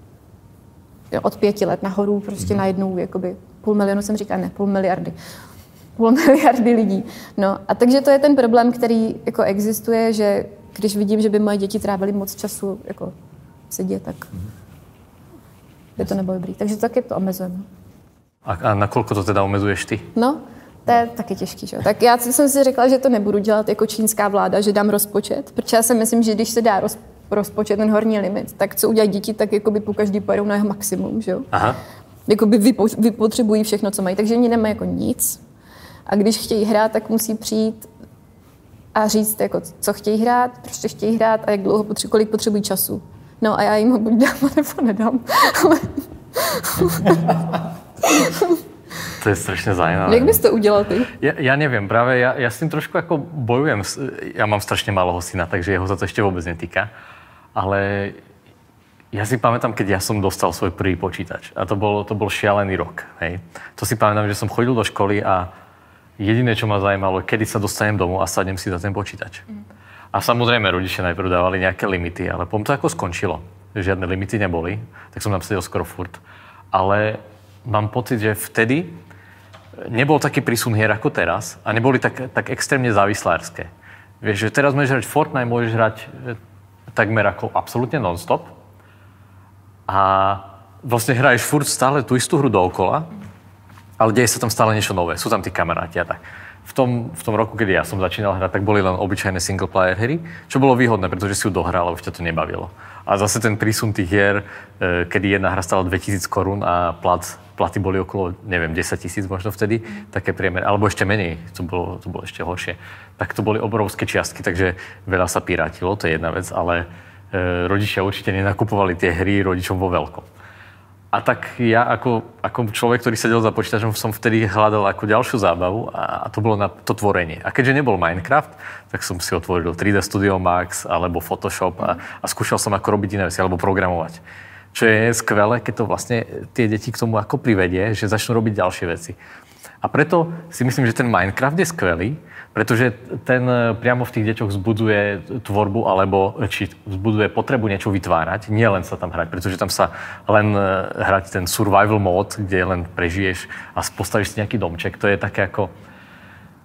Od pěti let nahoru, prostě najednou, jakoby půl milionu jsem říkala, ne, půl miliardy. Půl miliardy lidí. No a takže to je ten problém, který jako existuje, že když vidím, že by moje děti trávily moc času jako sedět, tak by to nebylo dobrý. Takže taky to omezujeme. A, a nakolko to teda omezuješ ty? No, to je taky těžký, že jo. Tak já jsem si řekla, že to nebudu dělat jako čínská vláda, že dám rozpočet, protože já si myslím, že když se dá roz, rozpočet, ten horní limit, tak co udělají děti, tak jakoby po každý pojedou na jeho maximum, že jo. Aha. Jakoby vypo, vypotřebují všechno, co mají, takže oni nemají jako nic. A když chtějí hrát, tak musí přijít a říct, jako, co chtějí hrát, proč chtějí hrát a jak dlouho potřebují, kolik potřebují času. No a já jim ho buď dám, nebo nedám. To je strašně zajímavé. Jak bys to udělal ty? Já, já nevím, právě já, já s tím trošku jako bojujem. Já mám strašně máloho syna, takže jeho za to ještě vůbec netýká. Ale ja si pamätám, keď ja som dostal svoj prvý počítač a to bol, to bol šialený rok, hej. To si pamätám, že som chodil do školy a jediné, čo ma zajímalo, kedy sa dostanem domov a sadnem si za ten počítač. Mm. A samozrejme, rodiče najprv dávali nejaké limity, ale potom to ako skončilo. Žiadne limity neboli, tak som tam sedel skoro furt. Ale mám pocit, že vtedy nebol taký prísun hier ako teraz a neboli tak, tak extrémne závislárske. Vieš, že teraz môžeš hrať Fortnite, môžeš hrať takmer ako absolútne non-stop. A vlastne hraješ furt stále tú istú hru dookola, ale deje sa tam stále niečo nové. Sú tam tí kamaráti a tak. V tom, v tom roku, kedy ja som začínal hrať, tak boli len obyčajné single player hry, čo bolo výhodné, pretože si ju dohral, ale už ťa to nebavilo. A zase ten prísun tých hier, kedy jedna hra stála dvetisíc korún a plat, platy boli okolo, neviem, desať tisíc možno vtedy, také priemer, alebo ešte menej, to bolo, to bolo ešte horšie. Tak to boli obrovské čiastky, takže veľa sa pirátilo, to je jedna vec, ale rodičia určite nenakupovali tie hry rodičom vo veľkom. A tak ja ako, ako človek, ktorý sedel za počítačom, som vtedy hľadal ako ďalšiu zábavu a to bolo na to tvorenie. A keďže nebol Minecraft, tak som si otvoril tri dé Studio Max alebo Photoshop a, a skúšal som ako robiť iné veci alebo programovať. Čo je skvelé, keď to vlastne tie deti k tomu ako privedie, že začnú robiť ďalšie veci. A preto si myslím, že ten Minecraft je skvelý, pretože ten priamo v tých deťoch vzbudzuje tvorbu alebo či vzbudzuje potrebu niečo vytvárať, nie len sa tam hrať, pretože tam sa len hrať ten survival mod, kde len prežiješ a postavíš si nejaký domček. To je také ako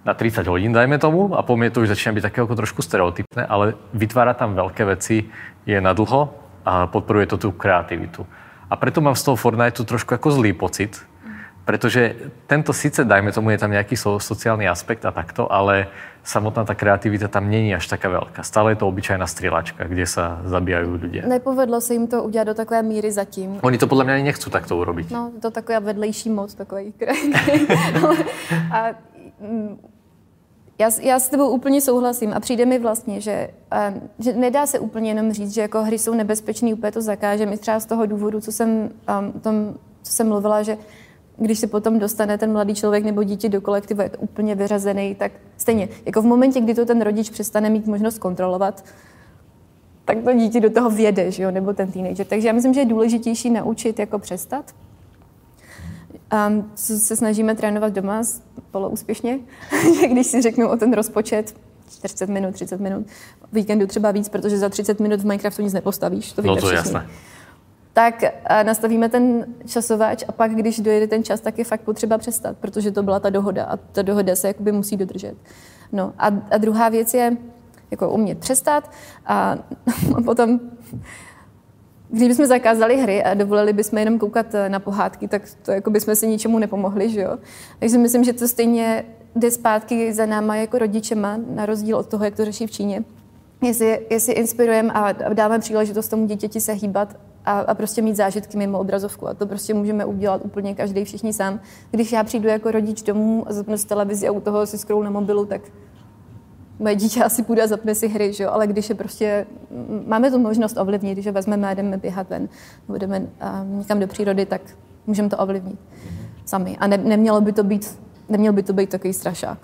na tridsať hodín, dajme tomu, a po mne to už začína byť také ako trošku stereotypné, ale vytvára tam veľké veci, je na dlho a podporuje to tú kreativitu. A preto mám z toho Fortniteu trošku ako zlý pocit, pretože tento sice, dajme tomu, je tam nejaký so, sociálny aspekt a takto, ale samotná tá kreativita tam není až taká veľká. Stále je to obyčajná strieľačka, kde sa zabíjajú ľudia. Nepovedlo sa im to udělat do takové míry zatím. Oni to podľa mňa ani nechcú takto urobiť. No, to taková vedlejší moc, takovej krajiny. A já, já s tebou úplně souhlasím a přijde mi vlastně, že, že nedá se úplně jenom říct, že jako hry jsou nebezpečný, úplně to zakážem. I třeba z toho důvodu, co jsem, tom, co jsem mluvila, že když se potom dostane ten mladý člověk nebo dítě do kolektivu, je to úplně vyřazený, tak stejně, jako v momentě, kdy to ten rodič přestane mít možnost kontrolovat, tak to dítě do toho vjede, že jo, nebo ten teenager. Takže já myslím, že je důležitější naučit jako přestat. Um, co se snažíme trénovat doma, poloúspěšně, že když si řeknu o ten rozpočet, čtyřicet minut, třicet minut, víkendu třeba víc, protože za třicet minut v Minecraftu nic nepostavíš. To víte, no to je jasné. Tak nastavíme ten časováč a pak, když dojede ten čas, tak je fakt potřeba přestat, protože to byla ta dohoda a ta dohoda se jakoby musí dodržet. No a, a druhá věc je jako umět přestat a, a potom... Když bychom zakázali hry a dovolili bychom jenom koukat na pohádky, tak to jako bychom si ničemu nepomohli, že jo? Takže myslím, že to stejně jde zpátky za náma jako rodičema, na rozdíl od toho, jak to řeší v Číně. Jestli, jestli inspirujeme a dáme příležitost tomu dítěti se hýbat a, a prostě mít zážitky mimo obrazovku. A to prostě můžeme udělat úplně každý všichni sám. Když já přijdu jako rodič domů a zapnu si televizi a u toho si scrollu na mobilu, tak... Moje dítě asi půjde a zapne si hry, že jo? Ale když je prostě, máme tu možnost ovlivnit, když ho vezmeme a jdeme běhat ven, budeme někam do přírody, tak můžeme to ovlivnit sami. A ne, nemělo by to být, neměl by to být takový strašák.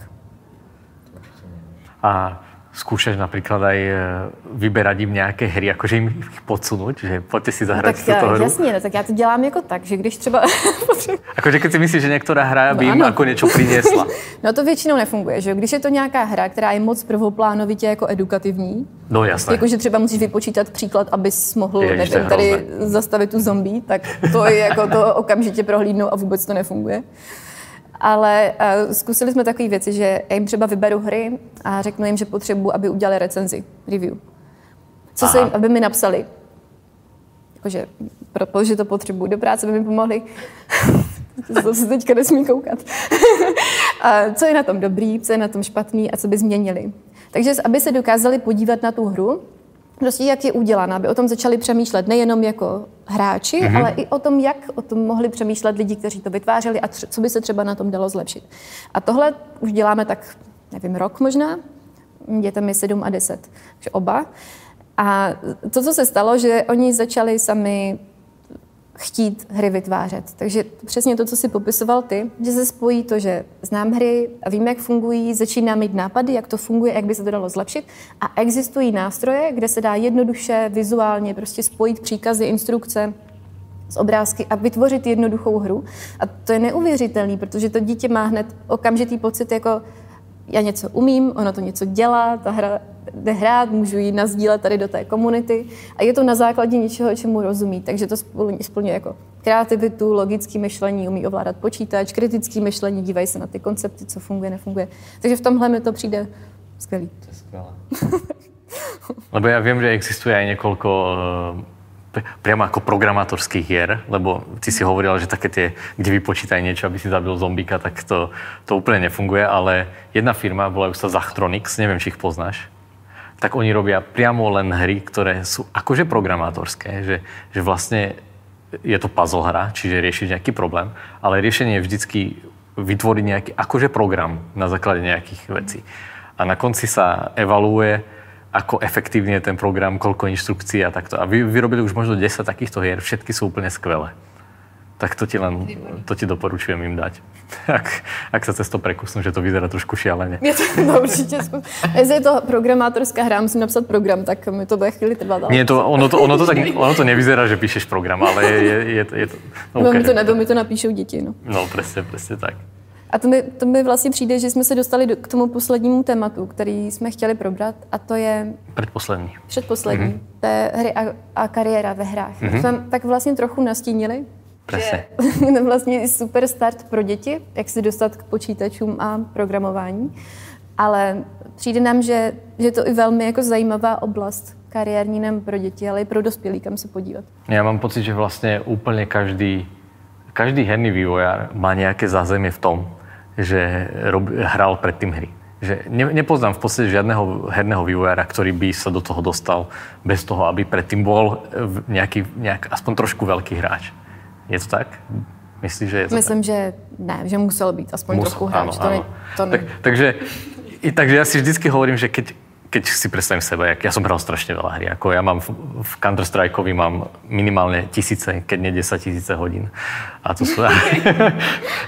A zkoušeš například aj vyberat jim nějaké hry, jakože jim podsunout, že pojďte si zahrát no, tuto hru? Jasně, no, tak já to dělám jako tak, že když třeba... Jakože když si myslíš, že některá hra by no, jim jako něco přinesla. No to většinou nefunguje, že když je to nějaká hra, která je moc prvoplánovitě jako edukativní. No jasně. Jakože třeba musíš vypočítat příklad, abys mohl Ježiš, nevím, tady zastavit tu zombie, tak to je jako to okamžitě prohlídnou a vůbec to nefunguje. Ale uh, zkusili jsme takové věci, že já jim třeba vyberu hry a řeknu jim, že potřebuji, aby udělali recenzi, review. Co se jim, aby mi napsali. Jakože, protože to potřebuji do práce, aby mi pomohli. To se teďka nesmí koukat. A co je na tom dobrý, co je na tom špatný a co by změnili. Takže aby se dokázali podívat na tu hru, prostě jak je udělána, aby o tom začali přemýšlet nejenom jako hráči, mm-hmm. ale i o tom, jak o tom mohli přemýšlet lidi, kteří to vytvářeli a tři, co by se třeba na tom dalo zlepšit. A tohle už děláme tak, nevím, rok možná, dětem je sedm a deset, takže oba. A to, co se stalo, že oni začali sami chtít hry vytvářet. Takže přesně to, co si popisoval ty, že se spojí to, že znám hry a vím, jak fungují, začíná mít nápady, jak to funguje, jak by se to dalo zlepšit a existují nástroje, kde se dá jednoduše, vizuálně prostě spojit příkazy, instrukce z obrázky a vytvořit jednoduchou hru. A to je neuvěřitelný, protože to dítě má hned okamžitý pocit jako já něco umím, ono to něco dělá, ta hra jde hrát, můžu ji nasdílet tady do té komunity a je to na základě něčeho, čemu rozumí. Takže to splňuje jako kreativitu, logické myšlení, umí ovládat počítač, kritické myšlení, dívají se na ty koncepty, co funguje, nefunguje. Takže v tomhle mi to přijde skvělý. To je skvělé. Lebo já vím, že existuje aj několiko priamo jako programátorských hier, lebo ty si hovorila, že také tie, kde vypočítaj niečo, aby si zabil zombíka, tak to, to úplne nefunguje, ale jedna firma, volajú sa Zachtronics, neviem, či ich poznáš, tak oni robia priamo len hry, ktoré sú akože programátorské, že, že vlastne je to puzzle hra, čiže riešiť nejaký problém, ale riešenie je vždycky vytvoriť nejaký akože program na základe nejakých vecí. A na konci sa evaluuje ako efektívne ten program, koľko inštrukcií a takto. A vy vyrobili už možno desať takýchto hier, všetky sú úplne skvelé. Tak to ti len, to ti doporučujem im dať. Ak, ak sa cez to prekusnú, že to vyzerá trošku šialene. Je to, no určite skúsim. Je to programátorská hra, musím napsať program, tak mi to bude chvíli trvá. Nie, to, ono, to, ono, to tak, ono to nevyzerá, že píšeš program, ale je, je, je, je to... No, no, mi to nebo mi to napíšou deti, no. No, presne, presne tak. A to mi, to mi vlastně přijde, že jsme se dostali do, k tomu poslednímu tématu, který jsme chtěli probrat, a to je... Předposlední. Předposlední. Mm-hmm. To je hry a, a kariéra ve hrách. Mm-hmm. Jsme tak vlastně trochu nastínili. Presně. To vlastně super start pro děti, jak se dostat k počítačům a programování. Ale přijde nám, že je to i velmi jako zajímavá oblast kariérní nám pro děti, ale i pro dospělí, kam se podívat. Já mám pocit, že vlastně úplně každý, každý herný vývojár má nějaké zázemí v tom, že rob, hral predtým hry. Že ne, nepoznám v podstate žiadneho herného vývojára, ktorý by sa do toho dostal bez toho, aby predtým bol nejaký, nejak, aspoň trošku veľký hráč. Je to tak? Myslíš, že je to Myslím, tak? že ne, že musel byť aspoň musel, trochu hráč. Áno, to áno. Ne, to ne. Tak, takže, i, takže ja si vždycky hovorím, že keď, keď si predstavím seba, ja som hral strašne veľa hry. Ako ja mám v, v Counter-Strikeovi mám minimálne tisíce, keď nie desať tisíce hodín. A to sú...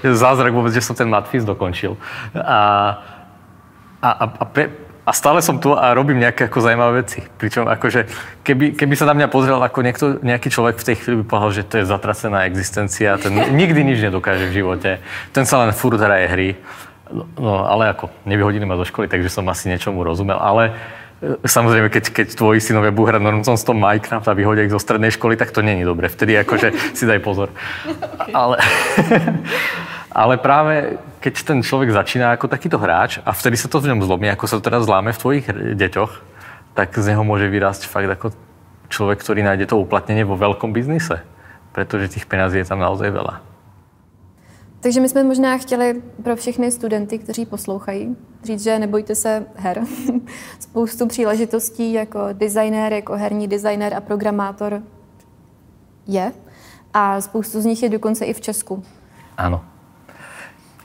Zázrak vôbec, že som ten Matfís dokončil. A, a, a pre, a stále som tu a robím nejaké ako zaujímavé veci. Pričom akože, keby, keby sa na mňa pozrel ako niekto, nejaký človek v tej chvíli by povedal, že to je zatracená existencia, ten nikdy nič nedokáže v živote, ten sa len furt hraje hry. No ale ako, nevyhodili ma do školy, takže som asi niečomu rozumel, ale samozrejme, keď, keď tvoji synovia budú hrať normálne s tom Minecraft a vyhodia ich zo strednej školy, tak to není dobre. Vtedy akože si daj pozor. Okay. Ale, ale práve keď ten človek začína ako takýto hráč a vtedy sa to v ňom zlomí, ako sa to teraz zláme v tvojich deťoch, tak z neho môže vyrásť fakt ako človek, ktorý nájde to uplatnenie vo veľkom biznise. Pretože tých peňazí je tam naozaj veľa. Takže my jsme možná chtěli pro všechny studenty, kteří poslouchají, říct, že nebojte se her. Spoustu příležitostí jako designér, jako herní designér a programátor je. A spoustu z nich je dokonce i v Česku. Ano.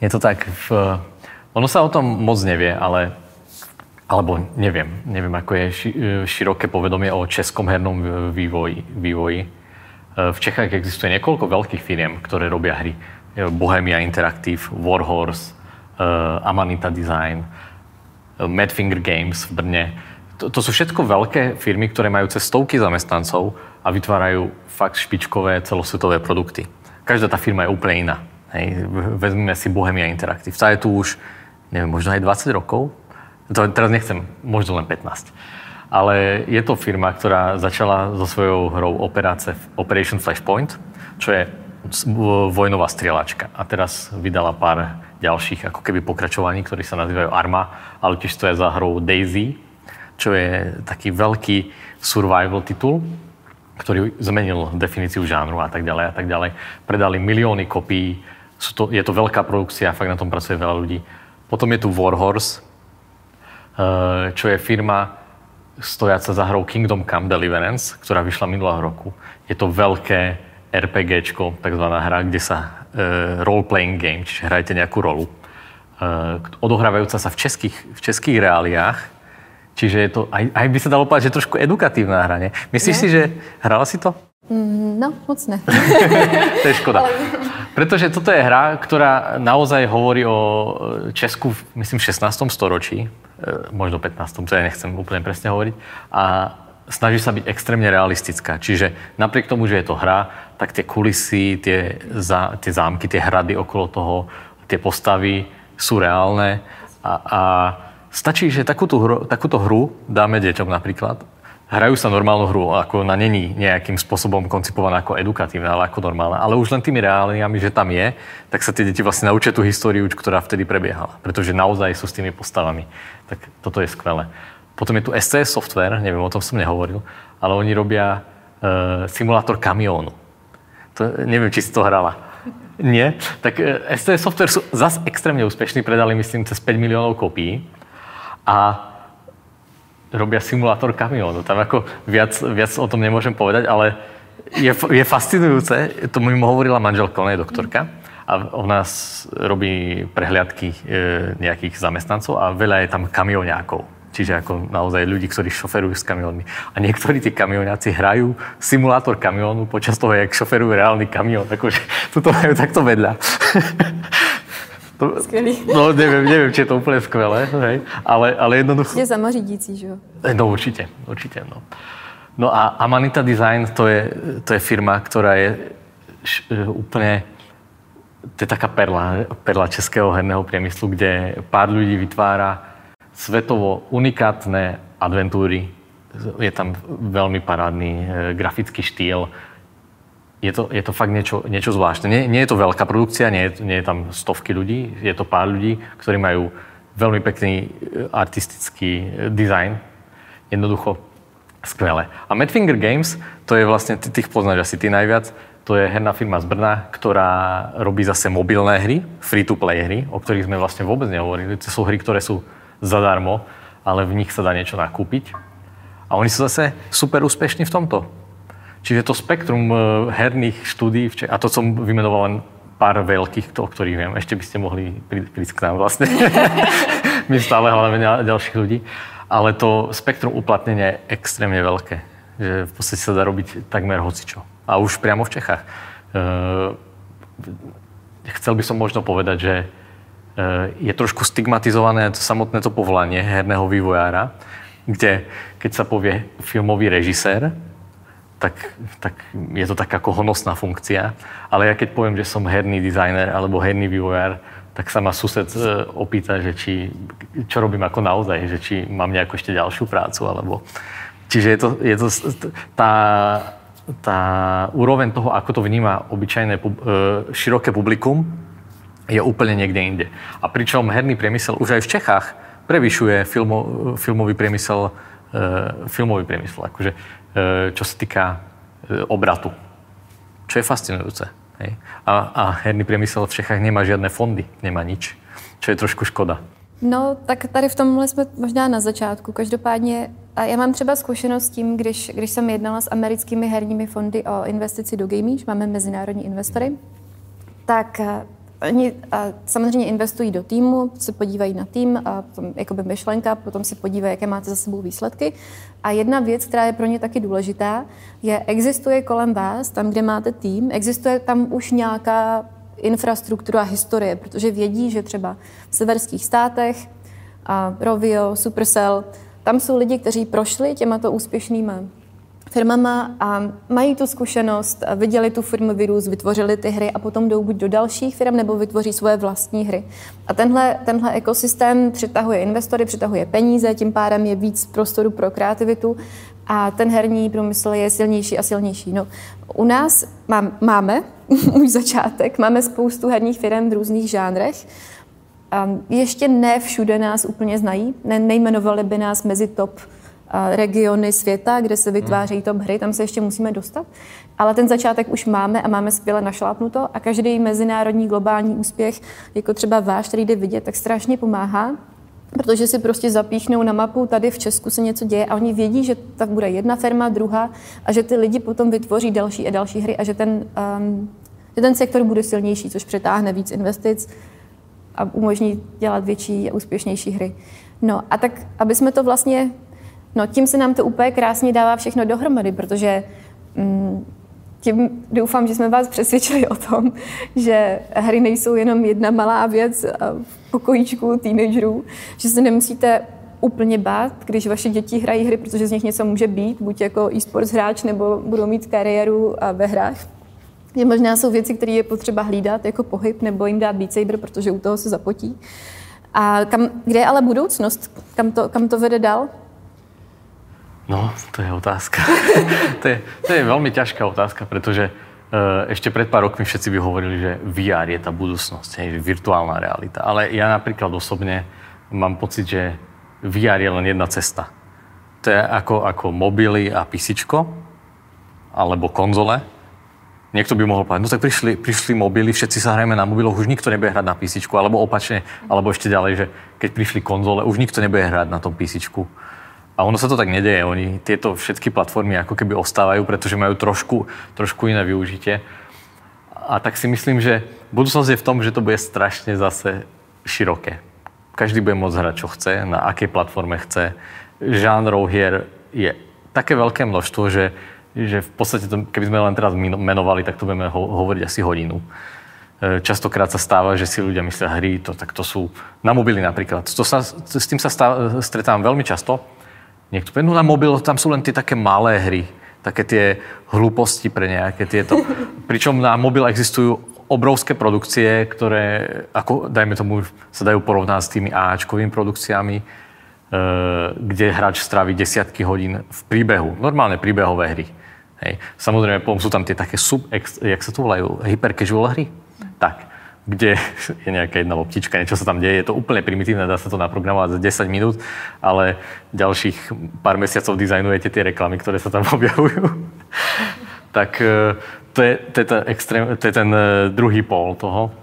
Je to tak. V... Ono se o tom moc nevě, ale... Alebo nevím. Nevím, jako je široké povědomí o českom hernom vývoji. vývoji. V Čechách existuje několik velkých firm, které robí hry. Bohemia Interactive, Warhorse, uh, Amanita Design, Madfinger Games v Brně. To, to jsou všetko velké firmy, které mají cez stovky zaměstnanců a vytvárají fakt špičkové celosvětové produkty. Každá ta firma je úplně jiná. Hej. Vezmeme si Bohemia Interactive. Ta je tu už, nevím, možná i dvadsať rokov. To teraz nechcem, možná len pätnásť. Ale je to firma, která začala so svojou hrou Operace, Operation Flashpoint, čo je vojnová strieľačka. A teraz vydala pár ďalších ako keby pokračovaní, ktorí sa nazývajú Arma, ale tiež stojí za hrou Daisy, čo je taký veľký survival titul, ktorý zmenil definíciu žánru a tak ďalej a tak ďalej. Predali milióny kopií, sú to, je to veľká produkcia, fakt na tom pracuje veľa ľudí. Potom je tu Warhorse, čo je firma stojaca za hrou Kingdom Come Deliverance, ktorá vyšla minulého roku. Je to veľké RPGčko, takzvaná hra, kde sa e, role-playing game, čiže hrajete nejakú rolu, e, odohrávajúca sa v českých, v českých reáliách, čiže je to, aj, aj by sa dalo povedať, že trošku edukatívna hra, ne? Myslíš ne. si, že hrala si to? No, moc ne. To je škoda. Pretože toto je hra, ktorá naozaj hovorí o Česku, myslím, v šestnástom storočí, e, možno pätnástom, to ja nechcem úplne presne hovoriť, a snaží sa byť extrémne realistická. Čiže napriek tomu, že je to hra, tak tie kulisy, tie, za, tie zámky, tie hrady okolo toho, tie postavy sú reálne. A, a stačí, že takúto hru, takúto hru dáme deťom napríklad. Hrajú sa normálnu hru, ako ona není nejakým spôsobom koncipovaná ako edukatívna, ale ako normálna. Ale už len tými reáliami, že tam je, tak sa tie deti vlastne naučia tú históriu, ktorá vtedy prebiehala. Pretože naozaj sú s tými postavami. Tak toto je skvelé. Potom je tu es cé es software, neviem, o tom som nehovoril, ale oni robia e, simulátor kamiónu. To, neviem, či si to hrala. Nie? Tak e, es cé es software sú zase extrémne úspešní, predali myslím cez päť miliónov kopií a robia simulátor kamiónu. Tam ako viac, viac o tom nemôžem povedať, ale je, je fascinujúce, to mi hovorila manželka, ona je doktorka a ona robí prehliadky e, nejakých zamestnancov a veľa je tam kamioňákov. Čiže ako naozaj ľudí, ktorí šoferujú s kamiónmi. A niektorí tí kamionáci hrajú simulátor kamiónu počas toho, jak šoferujú reálny kamión. Akože toto majú takto vedľa. Skvělý. No neviem, neviem, či je to úplne skvelé, hej? Ale, ale jednoducho... Je samořídící, že jo? No určite, určite, no. No a Amanita Design, to je, to je firma, ktorá je š, úplne... To je taká perla, perla českého herného priemyslu, kde pár ľudí vytvára svetovo unikátne adventúry. Je tam veľmi parádny e, grafický štýl. Je to, je to fakt niečo, niečo zvláštne. Nie, nie je to veľká produkcia, nie je, nie je tam stovky ľudí, je to pár ľudí, ktorí majú veľmi pekný e, artistický e, dizajn. Jednoducho skvelé. A Madfinger Games, to je vlastne, ty, tých poznáš asi ty najviac, to je herná firma z Brna, ktorá robí zase mobilné hry, free-to-play hry, o ktorých sme vlastne vôbec nehovorili. To sú hry, ktoré sú zadarmo, ale v nich sa dá niečo nakúpiť. A oni sú zase super úspešní v tomto. Čiže to spektrum herných štúdií, a to som vymenoval len pár veľkých, o ktorých viem, ešte by ste mohli prísť k nám vlastne. My stále hľadáme ďalších ľudí. Ale to spektrum uplatnenia je extrémne veľké. Že v podstate sa dá robiť takmer hocičo. A už priamo v Čechách. Chcel by som možno povedať, že je trošku stigmatizované samotné to povolanie herného vývojára, kde keď sa povie filmový režisér, tak, tak je to tak ako honosná funkcia. Ale ja keď poviem, že som herný designer alebo herný vývojár, tak sa ma sused opýta, že či, čo robím ako naozaj, že či mám nejakú ešte ďalšiu prácu. Alebo... Čiže je to, je to tá, tá úroveň toho, ako to vníma obyčajné široké publikum, je úplne niekde inde. A pričom herný priemysel už aj v Čechách prevyšuje filmo, filmový priemysel, filmový priemysel. Akože čo se týká obratu. Čo je fascinujúce. Hej? A, a herný priemysel v Čechách nemá žiadne fondy, nemá nič. Čo je trošku škoda. No, tak tady v tomhle jsme možná na začátku. Každopádně, a já mám třeba zkušenost s tím, když, když jsem jednala s americkými herními fondy o investici do gaming, máme mezinárodní investory, tak oni samozřejmě investují do týmu, se podívají na tým, a potom jakoby myšlenka, potom se podívají, jaké máte za sebou výsledky. A jedna věc, která je pro ně taky důležitá, je, existuje kolem vás, tam, kde máte tým, existuje tam už nějaká infrastruktura a historie, protože vědí, že třeba v severských státech, a Rovio, Supercell, tam jsou lidi, kteří prošli těmato úspěšnými firmama a mají tu zkušenost, viděli tu firmu virus, vytvořili ty hry a potom jdou buď do dalších firm, nebo vytvoří svoje vlastní hry. A tenhle, tenhle ekosystém přitahuje investory, přitahuje peníze, tím pádem je víc prostoru pro kreativitu a ten herní průmysl je silnější a silnější. No, u nás mám, máme už začátek, máme spoustu herních firm v různých žánrech. Ještě ne všude nás úplně znají, ne, nejmenovali by nás mezi top regiony světa, kde se vytvářejí top hry, tam se ještě musíme dostat. Ale ten začátek už máme a máme skvěle našlápnuto a každý mezinárodní globální úspěch, jako třeba váš, který jde vidět, tak strašně pomáhá, protože si prostě zapíchnou na mapu, tady v Česku se něco děje a oni vědí, že tak bude jedna firma, druhá a že ty lidi potom vytvoří další a další hry a že ten, um, že ten sektor bude silnější, což přetáhne víc investic a umožní dělat větší a úspěšnější hry. No a tak, aby jsme to vlastně No tím se nám to úplně krásně dává všechno dohromady, protože tím doufám, že jsme vás přesvědčili o tom, že hry nejsou jenom jedna malá věc v pokojíčku teenagerů, že se nemusíte úplně bát, když vaše děti hrají hry, protože z nich něco může být, buď jako e-sports hráč, nebo budou mít kariéru ve hrách. Že možná jsou věci, které je potřeba hlídat, jako pohyb, nebo jim dát Beat Saber, protože u toho se zapotí. A kam, kde je ale budoucnost? Kam to, kam to vede dál? No, to je otázka. to, je, to je veľmi ťažká otázka, pretože ešte pred pár rokmi všetci by hovorili, že vé er je tá budúcnosť, hej, virtuálna realita. Ale ja napríklad osobne mám pocit, že vé er je len jedna cesta. To je ako, ako mobily a písičko, alebo konzole. Niekto by mohol povedať, no tak prišli, prišli mobily, všetci sa hrajeme na mobiloch, už nikto nebude hrať na písičku, alebo opačne, alebo ešte ďalej, že keď prišli konzole, už nikto nebude hrať na tom písičku. A ono sa to tak nedeje. Oni tieto všetky platformy ako keby ostávajú, pretože majú trošku, trošku iné využitie. A tak si myslím, že budúcnosť je v tom, že to bude strašne zase široké. Každý bude môcť hrať, čo chce, na akej platforme chce. Žánrov hier je také veľké množstvo, že, že v podstate, to, keby sme len teraz menovali, tak to budeme ho- hovoriť asi hodinu. Častokrát sa stáva, že si ľudia myslia hry, to, tak to sú na mobily napríklad. To sa, s tým sa stáv, stretávam veľmi často. Niekto povie, no na mobil, tam sú len tie také malé hry, také tie hluposti pre nejaké tieto. Pričom na mobil existujú obrovské produkcie, ktoré, ako dajme tomu, sa dajú porovnať s tými áčkovými produkciami, kde hráč stráví desiatky hodín v príbehu, normálne príbehové hry. Hej. Samozrejme, potom sú tam tie také sub, jak sa to volajú, hypercasual hry. Tak, kde je nejaká jedna loptička, niečo sa tam deje, je to úplne primitívne, dá sa to naprogramovať za desať minút, ale ďalších pár mesiacov dizajnujete tie reklamy, ktoré sa tam objavujú. Tak to je, to, je ten extrém, to je ten druhý pól toho.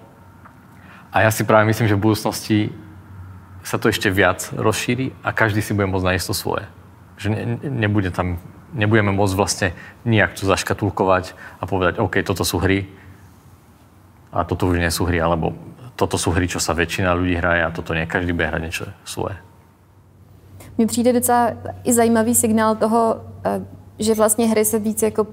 A ja si práve myslím, že v budúcnosti sa to ešte viac rozšíri a každý si bude môcť nájsť to svoje. Že ne, nebude tam, nebudeme môcť vlastne nijak to zaškatulkovať a povedať, OK, toto sú hry, a toto už nie sú hry, alebo toto sú hry, čo sa väčšina ľudí hraje a toto nie. Každý bude hrať niečo svoje. Mně přijde docela i zajímavý signál toho, že vlastně hry se víc jako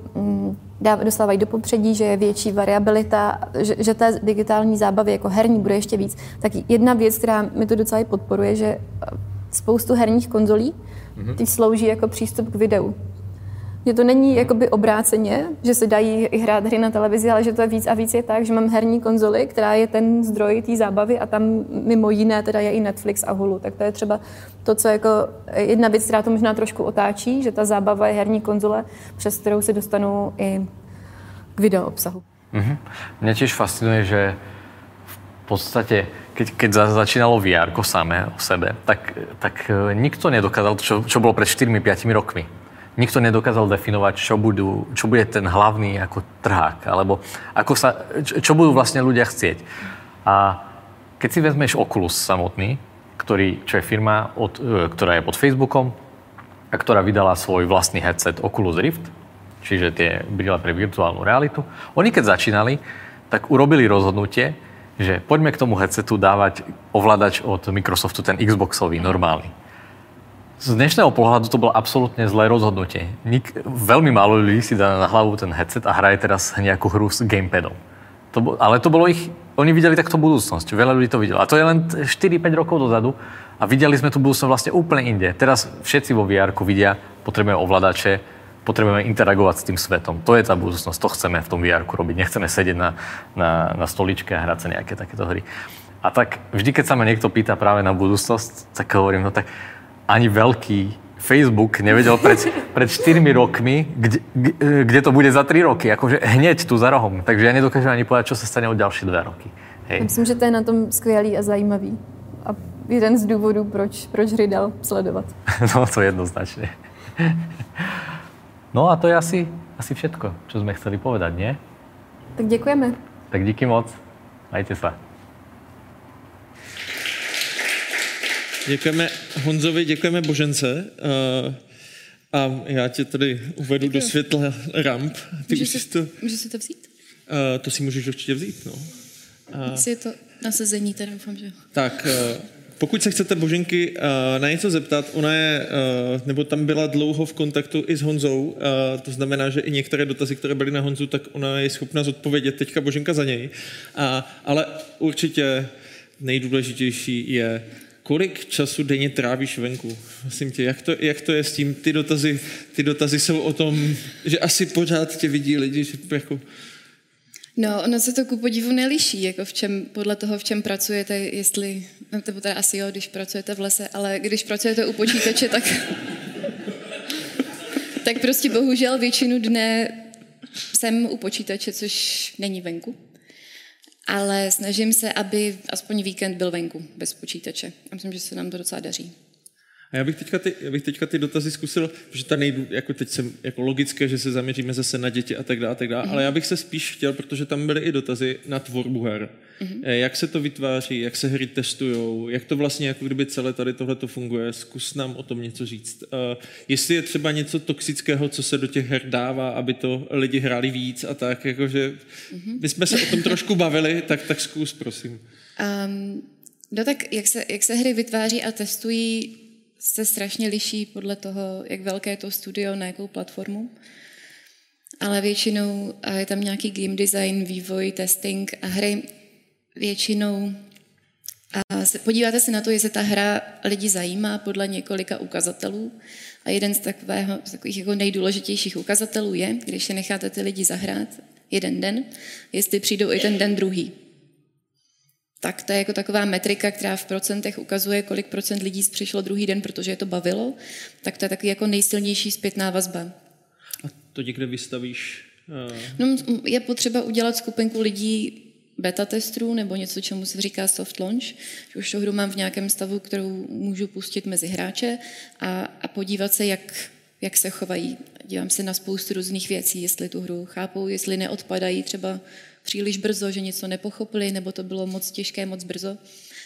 dostávají do popředí, že je větší variabilita, že, že té digitální zábavy jako herní bude ještě víc. Tak jedna věc, která mi to docela podporuje, že spoustu herních konzolí mm-hmm. ty slouží jako přístup k videu. Že to není jakoby obráceně, že se dají hrát hry na televizi, ale že to je víc a víc je tak, že mám herní konzoli, která je ten zdroj té zábavy a tam mimo jiné teda je i Netflix a Hulu. Tak to je třeba to, co jako jedna věc, která to možná trošku otáčí, že ta zábava je herní konzole, přes kterou se dostanou i k video obsahu. Mm-hmm. Mě tiež fascinuje, že v podstate, keď, keď začínalo vé érko samé o sebe, tak, tak nikto nedokázal, čo, čo bolo pred štyri až päť rokmi. Nikto nedokázal definovať, čo, budú, čo bude ten hlavný ako trhák, alebo ako sa, čo budú vlastne ľudia chcieť. A keď si vezmeš Oculus samotný, ktorý, čo je firma, od, ktorá je pod Facebookom a ktorá vydala svoj vlastný headset Oculus Rift, čiže tie brýle pre virtuálnu realitu, oni keď začínali, tak urobili rozhodnutie, že poďme k tomu headsetu dávať ovládač od Microsoftu, ten Xboxový, normálny. Z dnešného pohľadu to bolo absolútne zlé rozhodnutie. Nik- veľmi málo ľudí si dá na hlavu ten headset a hraje teraz nejakú hru s gamepadom. To bo- ale to bolo ich... Oni videli takto budúcnosť. Veľa ľudí to videlo. A to je len štyri až päť rokov dozadu a videli sme tú budúcnosť vlastne úplne inde. Teraz všetci vo vé érku vidia, potrebujeme ovládače, potrebujeme interagovať s tým svetom. To je tá budúcnosť, to chceme v tom vé érku robiť. Nechceme sedieť na, na, na stoličke a hrať sa nejaké takéto hry. A tak vždy, keď sa ma niekto pýta práve na budúcnosť, tak hovorím, no tak ani veľký Facebook nevedel pred, pred štyrmi rokmi, kde, kde to bude za tri roky. Akože hneď tu za rohom. Takže ja nedokážem ani povedať, čo sa stane od ďalších dva roky. Hej. Myslím, že to je na tom skvělý a zajímavý. A jeden z dôvodov, proč, proč hry dal sledovať. No to jednoznačne. No a to je asi, asi všetko, čo sme chceli povedať, nie? Tak ďakujeme. Tak díky moc. Majte sa. Děkujeme Honzovi, děkujeme Božence. Uh, a já tě tady uvedu do světla ramp. Ty můžu, si, to, můžu si to vzít? Uh, to si můžeš určitě vzít, no. Uh, Asi je to na sezení, teda doufám, že... Tak... Uh, Pokud se chcete Boženky na něco zeptat, ona je, nebo tam byla dlouho v kontaktu i s Honzou, to znamená, že i některé dotazy, které byly na Honzu, tak ona je schopna zodpovědět teďka Boženka za něj. A, ale určitě nejdůležitější je, kolik času denně trávíš venku? Myslím tě, jak to, jak to je s tím? Ty dotazy, ty dotazy jsou o tom, že asi pořád tě vidí lidi, že jako... No, ono se to ku podivu neliší, jako v čem, podle toho, v čem pracujete, jestli, nebo teda asi jo, když pracujete v lese, ale když pracujete u počítače, tak, tak prostě bohužel většinu dne jsem u počítače, což není venku, ale snažím se, aby aspoň víkend byl venku, bez počítače. A myslím, že se nám to docela daří. A já bych teďka ty, já bych teďka ty dotazy zkusil, že ta nejdu, jako teď jsem, jako logické, že se zaměříme zase na děti a tak dále, a tak dále, mm-hmm. ale já bych se spíš chtěl, protože tam byly i dotazy na tvorbu her. Mm-hmm. Jak se to vytváří, jak se hry testujou, jak to vlastně, jako kdyby celé tady tohleto funguje, zkus nám o tom něco říct. Uh, jestli je třeba něco toxického, co se do těch her dává, aby to lidi hráli víc a tak, jakože mm-hmm. my jsme se o tom trošku bavili, tak, tak zkus, prosím. Um, no tak, jak se, jak se hry vytváří a testují, se strašně liší podle toho, jak velké je to studio, na jakou platformu. Ale většinou je tam nějaký game design, vývoj, testing a hry. Většinou a se, podíváte se na to, jestli ta hra lidi zajímá podle několika ukazatelů. A jeden z, takového, z takových jako nejdůležitějších ukazatelů je, když se necháte ty lidi zahrát jeden den, jestli přijdou i ten den druhý. Tak to je jako taková metrika, která v procentech ukazuje, kolik procent lidí přišlo druhý den, protože je to bavilo, tak to je takový jako nejsilnější zpětná vazba. A to někde vystavíš? Uh... No, je potřeba udělat skupinku lidí beta testů nebo něco, čemu se říká soft launch. Už tu hru mám v nějakém stavu, kterou můžu pustit mezi hráče a, a podívat se, jak, jak se chovají. Dívám se na spoustu různých věcí, jestli tu hru chápou, jestli neodpadají třeba příliš brzo, že něco nepochopili, nebo to bylo moc těžké, moc brzo,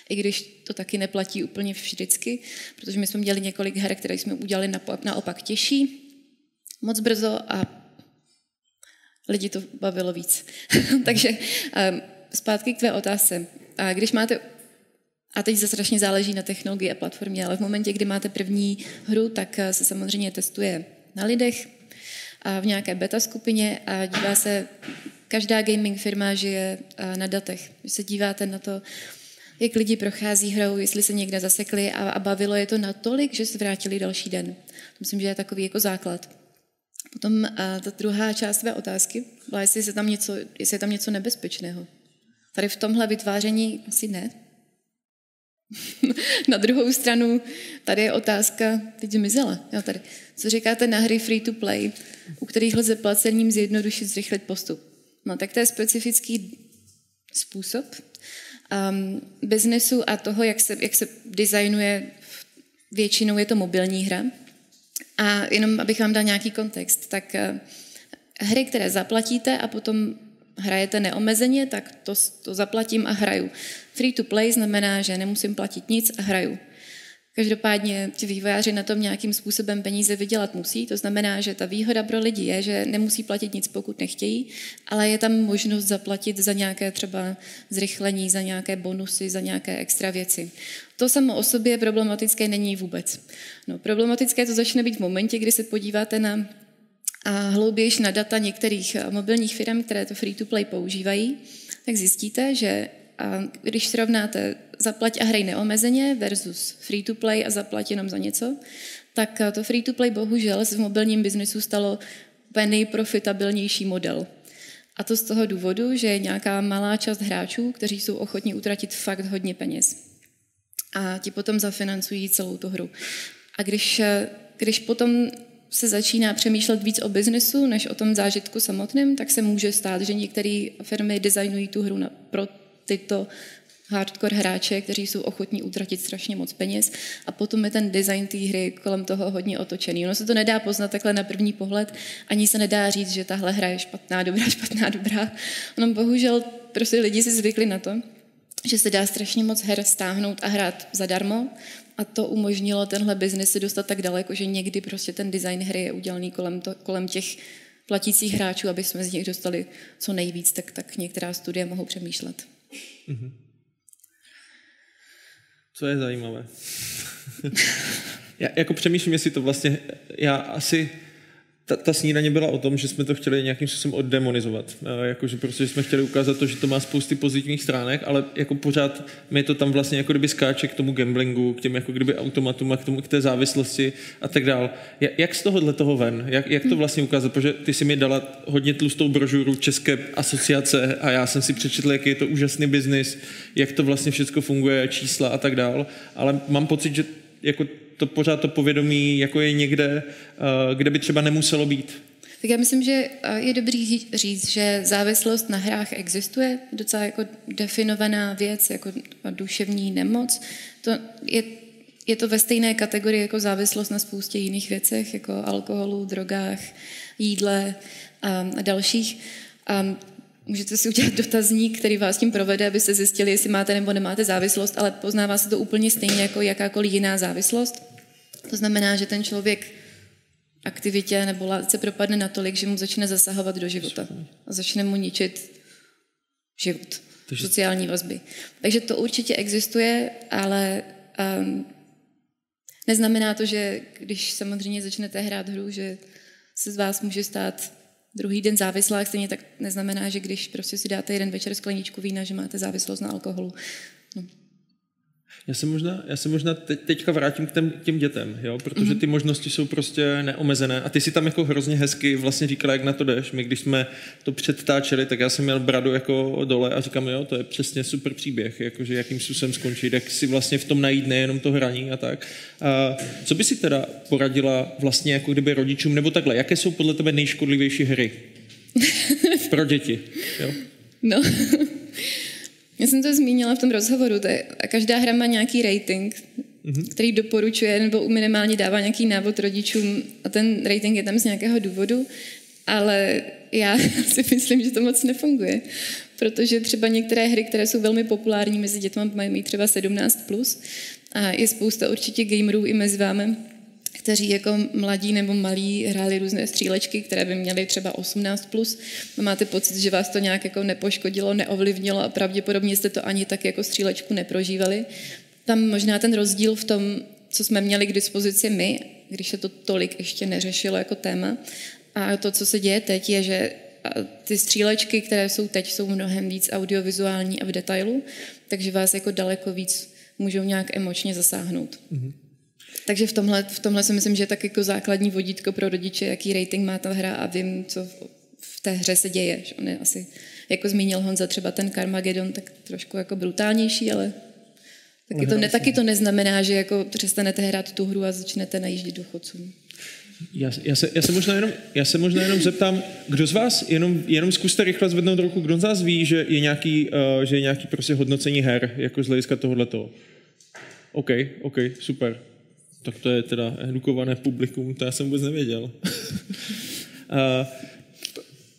i když to taky neplatí úplně vždycky, protože my jsme měli několik her, které jsme udělali naopak těžší, moc brzo a lidi to bavilo víc. Takže zpátky k tvé otázce. A když máte, a teď se strašně záleží na technologii a platformě, ale v momentě, kdy máte první hru, tak se samozřejmě testuje na lidech, v nějaké beta skupině a dívá se, každá gaming firma žije na datech. Když se díváte na to, jak lidi prochází hrou, jestli se někde zasekli a, a bavilo je to natolik, že se vrátili další den. Myslím, že je takový jako základ. Potom a ta druhá část tvé otázky byla, jestli je tam něco, jestli je tam něco nebezpečného. Tady v tomhle vytváření asi ne. Na druhou stranu, tady je otázka, teď zmizela, jo, tady. Co říkáte na hry free to play, u kterých lze placením zjednodušit, zrychlit postup? No tak to je specifický způsob um, biznesu a toho, jak se, jak se designuje, většinou je to mobilní hra. A jenom, abych vám dal nějaký kontext, tak uh, hry, které zaplatíte a potom hrajete neomezeně, tak to, to zaplatím a hraju. Free to play znamená, že nemusím platit nic a hraju. Každopádně ti vývojáři na tom nějakým způsobem peníze vydělat musí, to znamená, že ta výhoda pro lidi je, že nemusí platit nic, pokud nechtějí, ale je tam možnost zaplatit za nějaké třeba zrychlení, za nějaké bonusy, za nějaké extra věci. To samo o sobě problematické není vůbec. No, problematické to začne být v momentě, kdy se podíváte na a hloubějiš na data některých mobilních firm, které to free-to-play používají, tak zjistíte, že a když srovnáte zaplať a hry neomezeně versus free-to-play a zaplať jenom za něco, tak to free-to-play bohužel se v mobilním biznesu stalo úplně nejprofitabilnější model. A to z toho důvodu, že je nějaká malá část hráčů, kteří jsou ochotní utratit fakt hodně peněz. A ti potom zafinancují celou tu hru. A když, když potom se začíná přemýšlet víc o biznesu než o tom zážitku samotném, tak se může stát, že některé firmy designují tu hru na, pro tyto hardcore hráče, kteří jsou ochotní utratit strašně moc peněz a potom je ten design té hry kolem toho hodně otočený. Ono se to nedá poznat takhle na první pohled, ani se nedá říct, že tahle hra je špatná, dobrá, špatná, dobrá. Ono bohužel prostě lidi si zvykli na to, že se dá strašně moc her stáhnout a hrát zadarmo a to umožnilo tenhle biznis se dostat tak daleko, že někdy prostě ten design hry je udělaný kolem, to, kolem těch platících hráčů, aby jsme z nich dostali co nejvíc, tak, tak některá studie mohou přemýšlet. Mm-hmm. Co je zajímavé? Já jako přemýšlím, jestli to vlastně, já asi... Ta, ta snídaně byla o tom, že jsme to chtěli nějakým způsobem oddemonizovat. E, jakože prostě jsme chtěli ukázat to, že to má spousty pozitivních stránek, ale jako pořád mi to tam vlastně jako kdyby skáče k tomu gamblingu, k těm jako kdyby automatům a k, tomu, k té závislosti a tak dál. Jak, jak z tohohle toho ven? Jak, jak to vlastně ukázat? Protože ty si mi dala hodně tlustou brožuru České asociace a já jsem si přečetl, jaký je to úžasný biznis, jak to vlastně všechno funguje, čísla a tak dál, ale mám pocit, že jako to pořád to povědomí, jako je někde, kde by třeba nemuselo být. Tak já myslím, že je dobrý říct, že závislost na hrách existuje, docela jako definovaná věc, jako duševní nemoc. To je, je to ve stejné kategorii jako závislost na spoustě jiných věcech, jako alkoholu, drogách, jídle a, a dalších. A můžete si udělat dotazník, který vás tím provede, abyste zjistili, jestli máte nebo nemáte závislost, ale poznává se to úplně stejně jako jakákoliv jiná závislost. To znamená, že ten člověk aktivitě nebo látce propadne natolik, že mu začne zasahovat do života a začne mu ničit život, takže sociální vazby. Takže to určitě existuje, ale um, neznamená to, že když samozřejmě začnete hrát hru, že se z vás může stát druhý den závislá, stejně tak neznamená, že když prostě si dáte jeden večer skleničku vína, že máte závislost na alkoholu. No. Já se možná, já se možná te, teďka vrátím k těm, těm dětem, jo? Protože ty možnosti jsou prostě neomezené a ty si tam jako hrozně hezky vlastně říkala, jak na to jdeš. My když jsme to předtáčeli, tak já jsem měl bradu jako dole a říkám, jo, to je přesně super příběh, jakože jakým způsobem skončit, jak si vlastně v tom najít nejenom to hraní a tak. A co by si teda poradila vlastně jako kdyby rodičům nebo takhle, jaké jsou podle tebe nejškodlivější hry pro děti? Jo? No... Já jsem to zmínila v tom rozhovoru, to je, každá hra má nějaký rating, mm-hmm. který doporučuje nebo minimálně dává nějaký návod rodičům a ten rating je tam z nějakého důvodu, ale já si myslím, že to moc nefunguje, protože třeba některé hry, které jsou velmi populární mezi dětmi, mají mít třeba sedmnáct plus a je spousta určitě gamerů i mezi vámi, kteří jako mladí nebo malí hráli různé střílečky, které by měly třeba osmnáct plus. Máte pocit, že vás to nějak jako nepoškodilo, neovlivnilo a pravděpodobně jste to ani tak jako střílečku neprožívali. Tam možná ten rozdíl v tom, co jsme měli k dispozici my, když se to tolik ještě neřešilo jako téma, A to, co se děje teď, je, že ty střílečky, které jsou teď, jsou mnohem víc audiovizuální a v detailu, takže vás jako daleko víc můžou nějak emočně zasáhnout. Mm-hmm. Takže v tomhle, v tomhle si myslím, že je tak jako základní vodítko pro rodiče, jaký rating má ta hra a vím, co v té hře se děje. On je asi, jako zmínil Honza, třeba ten Carmageddon, tak trošku jako brutálnější, ale taky to, ne, taky to neznamená, že jako přestanete hrát tu hru a začnete najíždět důchodcům. Já, já, se, já, se možná jenom, já se možná jenom zeptám, kdo z vás, jenom, jenom zkuste rychle zvednout ruku, kdo z vás ví, že je nějaký, uh, že je nějaký prostě hodnocení her, jako z hlediska tohohletoho. OK, OK, super. Tak to je teda edukované publikum, to já jsem vůbec nevěděl. uh,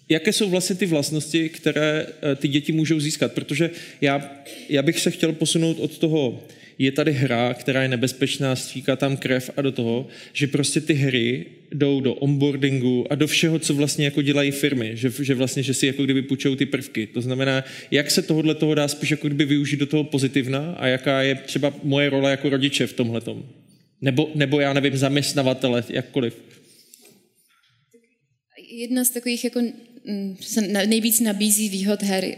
Jaké jsou vlastně ty vlastnosti, které ty děti můžou získat? Protože já, já bych se chtěl posunout od toho, je tady hra, která je nebezpečná, stříká tam krev a do toho, že prostě ty hry jdou do onboardingu a do všeho, co vlastně jako dělají firmy, že, že vlastně, že si jako kdyby půjčou ty prvky. To znamená, jak se tohodle toho dá spíš jako kdyby využít do toho pozitivna a jaká je třeba moje role jako rodiče v tomhletom? Nebo, nebo já nevím, zaměstnavatele, jakkoliv. Jedna z takových jako nejvíc nabízí výhod her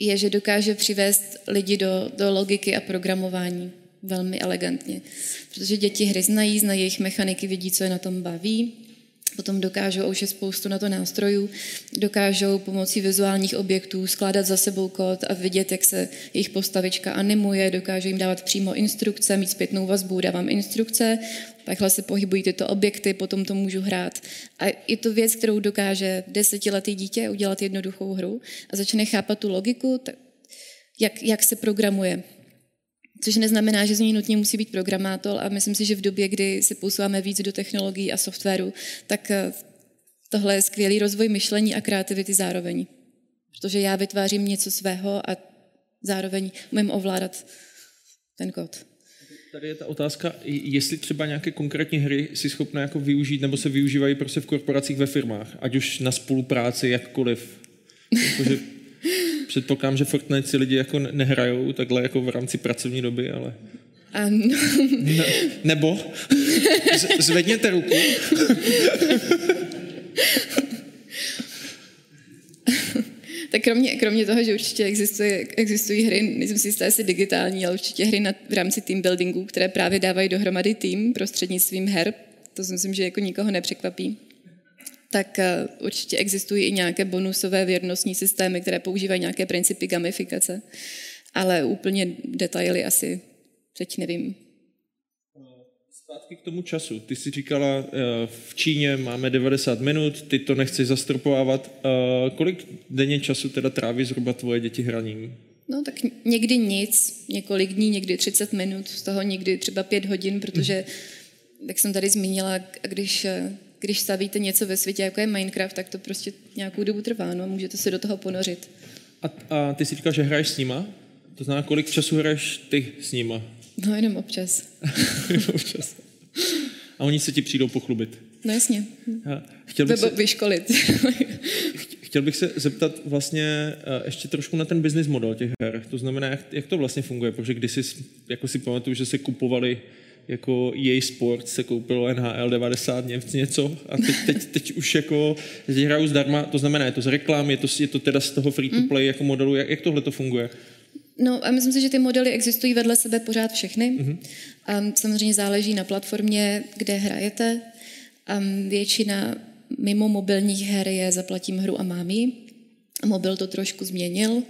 je, že dokáže přivést lidi do, do logiky a programování velmi elegantně. Protože děti hry znají, znají jejich mechaniky, vidí, co je na tom baví, potom dokážou, už je spoustu na to nástrojů, dokážou pomocí vizuálních objektů skládat za sebou kód a vidět, jak se jejich postavička animuje, dokážou jim dávat přímo instrukce, mít zpětnou vazbu, dávám instrukce, takhle se pohybují tyto objekty, potom to můžu hrát. A je to věc, kterou dokáže desetiletý dítě udělat jednoduchou hru a začne chápat tu logiku, jak, jak se programuje. Což neznamená, že z ní nutně musí být programátor a myslím si, že v době, kdy se posouváme víc do technologií a softwaru, tak tohle je skvělý rozvoj myšlení a kreativity zároveň. Protože já vytvářím něco svého a zároveň umím ovládat ten kód. Tady je ta otázka, jestli třeba nějaké konkrétní hry si schopná jako využít nebo se využívají prostě v korporacích, ve firmách, ať už na spolupráci, jakkoliv. Jakože... Předpokládám, že Fortnite si lidi jako nehrajou takhle jako v rámci pracovní doby, ale... Ano. Ne, nebo? Z, zvedněte ruku. Tak kromě, kromě toho, že určitě existuje, existují hry, nejsem si jistá, jestli digitální, ale určitě hry na, v rámci team buildingu, které právě dávají dohromady tým prostřednictvím her, to si myslím, že jako nikoho nepřekvapí. Tak uh, určitě existují i nějaké bonusové věrnostní systémy, které používají nějaké principy gamifikace, ale úplně detaily asi teď nevím. Zpátky k tomu času. Ty jsi říkala, uh, v Číně máme devadesát minut, ty to nechceš zastropovávat. Uh, kolik denně času teda tráví zhruba tvoje děti hraním? No tak někdy nic, několik dní, někdy třicet minut, z toho někdy třeba pět hodin, protože, jak jsem tady zmínila, když... Uh, Když stavíte něco ve světě, jako je Minecraft, tak to prostě nějakou dobu trvá, no, můžete se do toho ponořit. A, a ty si říkal, že hraješ s nima? To znamená, kolik času hraješ ty s nima? No, jenom občas. občas. A oni se ti přijdou pochlubit. No jasně. Chtěl bych se... vyškolit. Chtěl bych se zeptat vlastně ještě trošku na ten business model těch her. To znamená, jak, jak to vlastně funguje, protože když si, jako si pamatuju, že se kupovali jako E A Sports, se koupilo N H L devadesát něco a teď, teď, teď už jako hraju zdarma, to znamená, je to z reklam, je to, je to teda z toho free-to-play mm. jako modelu, jak, jak tohle to funguje? No a myslím si, že ty modely existují vedle sebe pořád všechny. Mm-hmm. Um, samozřejmě záleží na platformě, kde hrajete. Um, většina mimo mobilních her je zaplatím hru a mám ji. Mobil to trošku změnil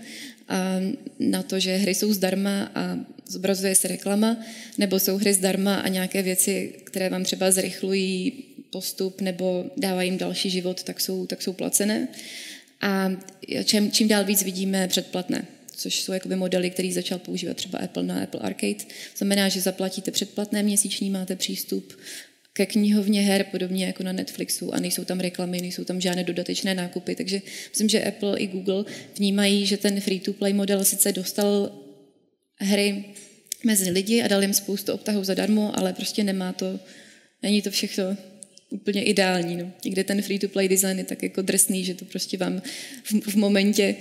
a na to, že hry jsou zdarma a zobrazuje se reklama, nebo jsou hry zdarma a nějaké věci, které vám třeba zrychlují postup nebo dávají jim další život, tak jsou, tak jsou placené. A čím, čím dál víc vidíme předplatné, což jsou jakoby modely, který začal používat třeba Apple na Apple Arcade. Znamená, že zaplatíte předplatné měsíční, máte přístup ke knihovně her, podobně jako na Netflixu a nejsou tam reklamy, nejsou tam žádné dodatečné nákupy, takže myslím, že Apple i Google vnímají, že ten free-to-play model sice dostal hry mezi lidi a dal jim spoustu obtahů zadarmo, ale prostě nemá to, není to všechno úplně ideální. No. Někde ten free-to-play design je tak jako drsný, že to prostě vám v, v momentě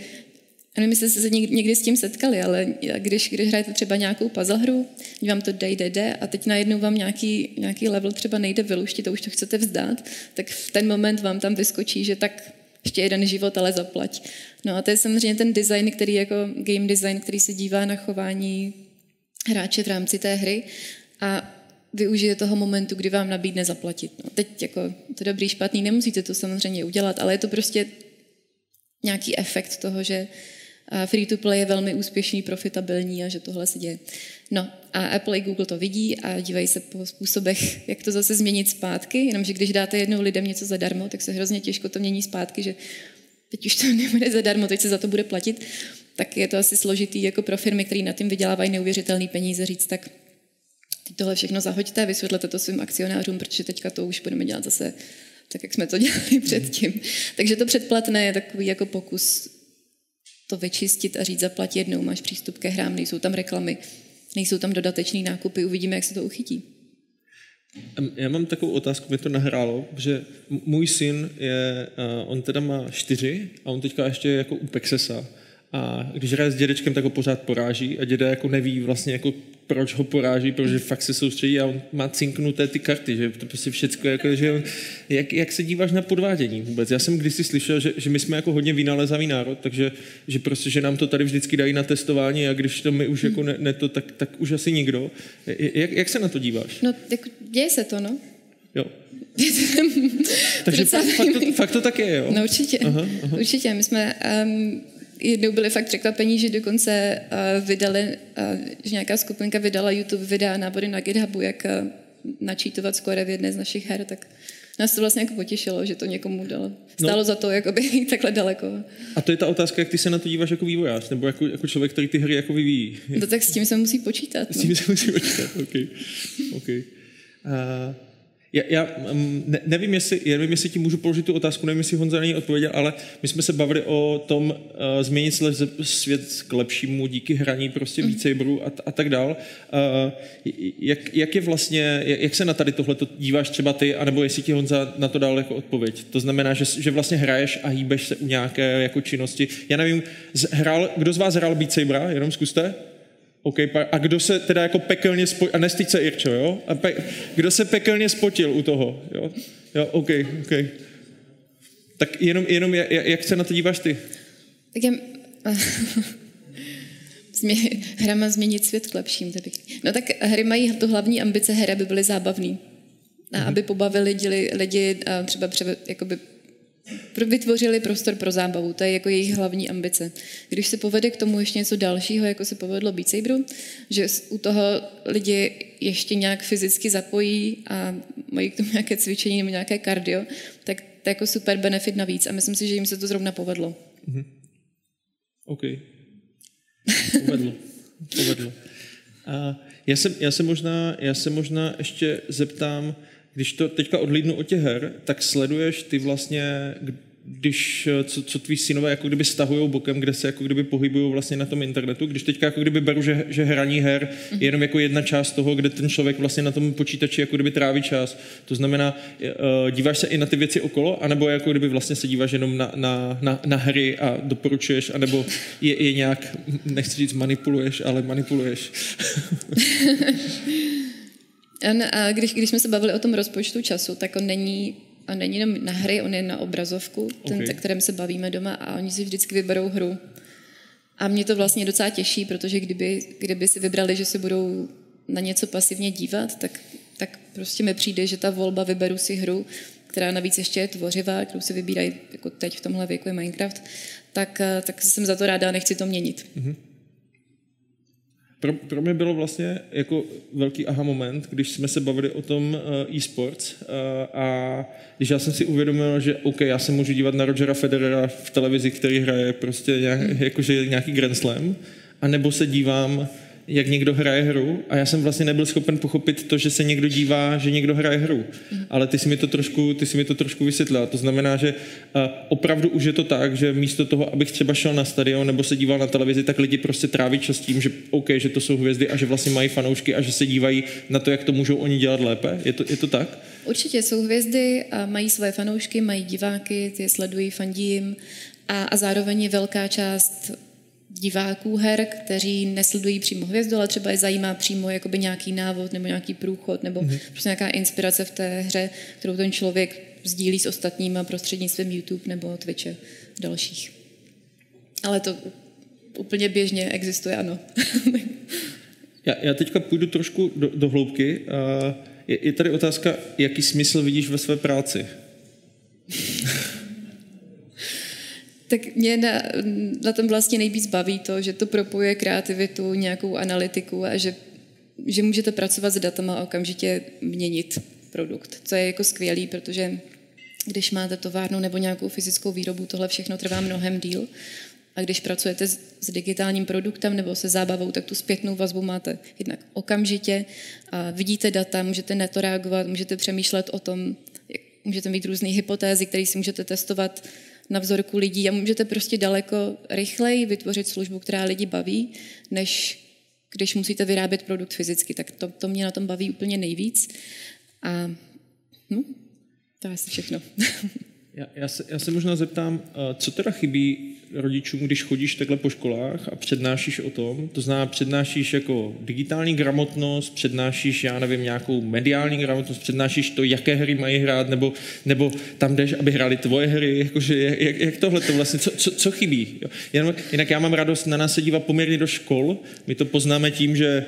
Nevím, jestli jste se někdy s tím setkali, ale když, když hrajete třeba nějakou puzzle hru, vám to dej, dej, dej, a teď najednou vám nějaký, nějaký level třeba nejde vyluštit a už to chcete vzdát, tak v ten moment vám tam vyskočí, že tak ještě jeden život, ale zaplať. No a to je samozřejmě ten design, který jako game design, který se dívá na chování hráče v rámci té hry a využije toho momentu, kdy vám nabídne zaplatit. No, teď jako to dobrý, špatný, nemusíte to samozřejmě udělat, ale je to prostě nějaký efekt toho, že free to play je velmi úspěšný, profitabilní a že tohle se děje. No a Apple i Google to vidí a dívají se po způsobech, jak to zase změnit zpátky, jenomže když dáte jednou lidem něco zadarmo, tak se hrozně těžko to mění zpátky, že teď už to nebude zadarmo, teď se za to bude platit, tak je to asi složitý jako pro firmy, které na tím vydělávají neuvěřitelné peníze, říct tak teď tohle všechno zahoďte, vysvětlete to svým akcionářům, protože teďka to už budeme dělat zase tak, jak jsme to dělali předtím. Takže to předplatné je takový jako pokus to vyčistit a říct zaplat jednou, máš přístup ke hrám, nejsou tam reklamy, nejsou tam dodatečné nákupy, uvidíme, jak se to uchytí. Já mám takovou otázku, mě to nahrálo, že můj syn je, on teda má čtyři a on teďka ještě jako u Pexesa. A když hraje s dědečkem, tak ho pořád poráží a děda jako neví vlastně, jako proč ho poráží, protože fakt se soustředí a on má cinknuté ty karty, že to prostě všechno, jako, že on, jak, jak se díváš na podvádění vůbec? Já jsem kdysi slyšel, že, že my jsme jako hodně vynalezavý národ, takže že prostě, že nám to tady vždycky dají na testování a když to my už jako ne, ne to, tak, tak už asi nikdo. Jak, jak se na to díváš? No, jako děje se to, no. Jo. Takže fakt, fakt, to, fakt to tak je, jo? No určitě, aha, aha. určitě, my jsme... Um, jednou byli fakt překvapení, že dokonce vydali, že nějaká skupinka vydala YouTube videa návody na GitHubu, jak načítovat skóre v jedné z našich her, tak nás to vlastně jako potěšilo, že to někomu dalo. Stálo no. za to jakoby takhle daleko. A to je ta otázka, jak ty se na to díváš jako vývojář, nebo jako, jako člověk, který ty hry jako vyvíjí. No tak s tím se musí počítat. No. S tím se musí počítat, ok. okay. Uh... Já, já ne, nevím, jestli, nevím, jestli ti můžu položit tu otázku, nevím, jestli Honza na ní odpověděl, ale my jsme se bavili o tom uh, změnit svět k lepšímu díky hraní prostě Beat Saberu a, a tak dál. Uh, jak, jak je vlastně, jak se na tady tohleto díváš třeba ty, anebo jestli ti Honza na to dal jako odpověď? To znamená, že, že vlastně hraješ a hýbeš se u nějaké jako činnosti. Já nevím, hrál, kdo z vás hrál Beat Sabera? Jenom zkuste. Okay, a kdo se teda jako pekelně spotil, a nestyď se, Irčo, jo? A pe, kdo se pekelně spotil u toho, jo? Jo, ok, ok. Tak jenom, jenom jak, jak se na to díváš ty? Tak já... Hra má změnit svět k lepším. Tady. No tak hry mají tu hlavní ambice her, aby byly zábavný. A mhm. aby pobavili lidi, lidi a třeba převe, jakoby vytvořili prostor pro zábavu, to je jako jejich hlavní ambice. Když se povede k tomu ještě něco dalšího, jako se povedlo Beat Saberu, že u toho lidi ještě nějak fyzicky zapojí a mají k tomu nějaké cvičení nebo nějaké kardio, tak to je jako super benefit navíc a myslím si, že jim se to zrovna povedlo. Mm-hmm. OK. Povedlo. Povedlo. A já se, já se možná, já se možná ještě zeptám, když to teďka odlídnu od těch her, tak sleduješ ty vlastně, když, co, co tví synové jako kdyby stahujou bokem, kde se jako kdyby pohybují vlastně na tom internetu, když teďka jako kdyby beru, že, že hraní her je jenom jako jedna část toho, kde ten člověk vlastně na tom počítači jako kdyby tráví čas. To znamená, díváš se i na ty věci okolo, anebo jako kdyby vlastně se díváš jenom na, na, na, na hry a doporučuješ, anebo je, je nějak, nechci říct manipuluješ, ale manipuluješ. A když, když jsme se bavili o tom rozpočtu času, tak on není, on není jenom na hry, on je na obrazovku, okay. ten, se kterým se bavíme doma a oni si vždycky vyberou hru. A mě to vlastně docela těší, protože kdyby, kdyby si vybrali, že se budou na něco pasivně dívat, tak, tak prostě mi přijde, že ta volba vyberu si hru, která navíc ještě je tvořivá, kterou si vybírají jako teď v tomhle věku je Minecraft, tak, tak jsem za to ráda a nechci to měnit. Mm-hmm. Pro, pro mě bylo vlastně jako velký aha moment, když jsme se bavili o tom e-sports a když já jsem si uvědomil, že OK, já se můžu dívat na Rogera Federera v televizi, který hraje prostě nějak, jakože nějaký Grand Slam, anebo se dívám, jak někdo hraje hru a já jsem vlastně nebyl schopen pochopit to, že se někdo dívá, že někdo hraje hru. Ale ty jsi mi to trošku, ty jsi mi to trošku vysvětlila. To znamená, že opravdu už je to tak, že místo toho, abych třeba šel na stadion nebo se díval na televizi, tak lidi prostě tráví čas tím, že OK, že to jsou hvězdy a že vlastně mají fanoušky a že se dívají na to, jak to můžou oni dělat lépe. Je to, je to tak? Určitě jsou hvězdy, a mají své fanoušky, mají diváky, ty sledují, fandí jim a, a zároveň je velká část diváků her, kteří nesledují přímo hvězdu, ale třeba je zajímá přímo jakoby nějaký návod nebo nějaký průchod nebo mm-hmm. prostě nějaká inspirace v té hře, kterou ten člověk sdílí s ostatníma prostřednictvím YouTube nebo Twitche dalších. Ale to úplně běžně existuje, ano. já, já teďka půjdu trošku do, do hloubky. Je, je tady otázka, jaký smysl vidíš ve své práci? Tak mě na, na tom vlastně nejvíc baví to, že to propojuje kreativitu, nějakou analytiku a že, že můžete pracovat s datama a okamžitě měnit produkt. To je jako skvělý, protože když máte továrnu nebo nějakou fyzickou výrobu, tohle všechno trvá mnohem díl. A když pracujete s, s digitálním produktem nebo se zábavou, tak tu zpětnou vazbu máte jednak okamžitě. A vidíte data, můžete na to reagovat, můžete přemýšlet o tom, jak, můžete mít různé hypotézy, které si můžete testovat na vzorku lidí a můžete prostě daleko rychleji vytvořit službu, která lidi baví, než když musíte vyrábět produkt fyzicky. Tak to, to mě na tom baví úplně nejvíc. A no, to je asi všechno. Já, já, se, já se možná zeptám, co teda chybí rodičům, když chodíš takhle po školách a přednášíš o tom? To znamená, přednášíš jako digitální gramotnost, přednášíš, já nevím, nějakou mediální gramotnost, přednášíš to, jaké hry mají hrát, nebo, nebo tam jdeš, aby hráli tvoje hry, jakože jak, jak tohle to vlastně, co, co, co chybí? Jen, jinak já mám radost, na nás se dívá poměrně do škol, my to poznáme tím, že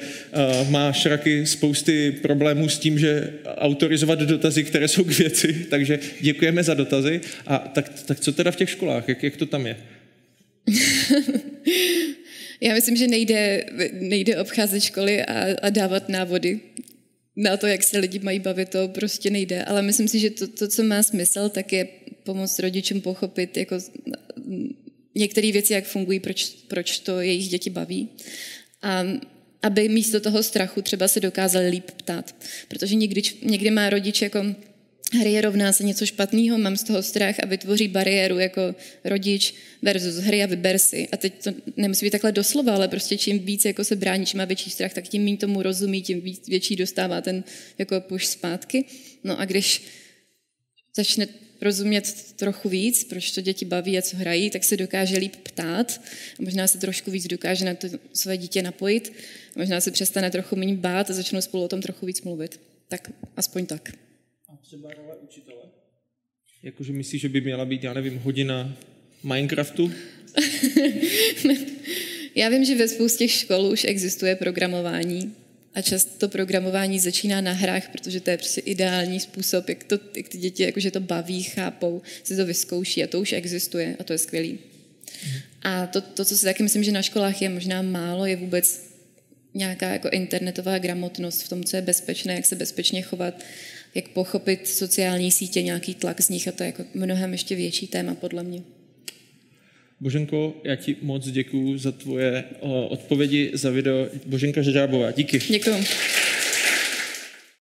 uh, máš raky spousty problémů s tím, že autorizovat dotazy, které jsou k věci, takže děkujeme za dotazy. A tak, tak co teda v těch školách, jak, jak to tam je? Já myslím, že nejde, nejde obcházet školy a, a dávat návody na to, jak se lidi mají bavit, to prostě nejde. Ale myslím si, že to, to co má smysl, tak je pomoct rodičům pochopit jako některé věci, jak fungují, proč, proč to jejich děti baví. A aby místo toho strachu třeba se dokázali líp ptát. Protože někdy, někdy má rodič jako... hry je rovná se něco špatného, mám z toho strach a vytvoří bariéru jako rodič versus hry a vyber si. A teď to nemusí být takhle doslova, ale prostě čím víc jako se brání, čím má větší strach, tak tím méně tomu rozumí, tím víc, větší dostává ten jako push zpátky. No a když začne rozumět trochu víc, proč to děti baví a co hrají, tak se dokáže líp ptát. Možná se trošku víc dokáže na to své dítě napojit. Možná se přestane trochu méně bát a začnou spolu o tom trochu víc mluvit. Tak aspoň tak. Třeba role učitele? Jakože myslíš, že by měla být, já nevím, hodina Minecraftu? Já vím, že ve spoustě škol už existuje programování a často programování začíná na hrách, protože to je prostě ideální způsob, jak, to, jak ty děti jakože to baví, chápou, si to vyzkouší a to už existuje a to je skvělý. A to, to co si taky myslím, že na školách je možná málo, je vůbec nějaká jako internetová gramotnost v tom, co je bezpečné, jak se bezpečně chovat, jak pochopit sociální sítě, nějaký tlak z nich a to je jako mnohem ještě větší téma podle mě. Boženko, já ti moc děkuju za tvoje odpovědi, za video. Boženka Režábová, díky. Děkuju.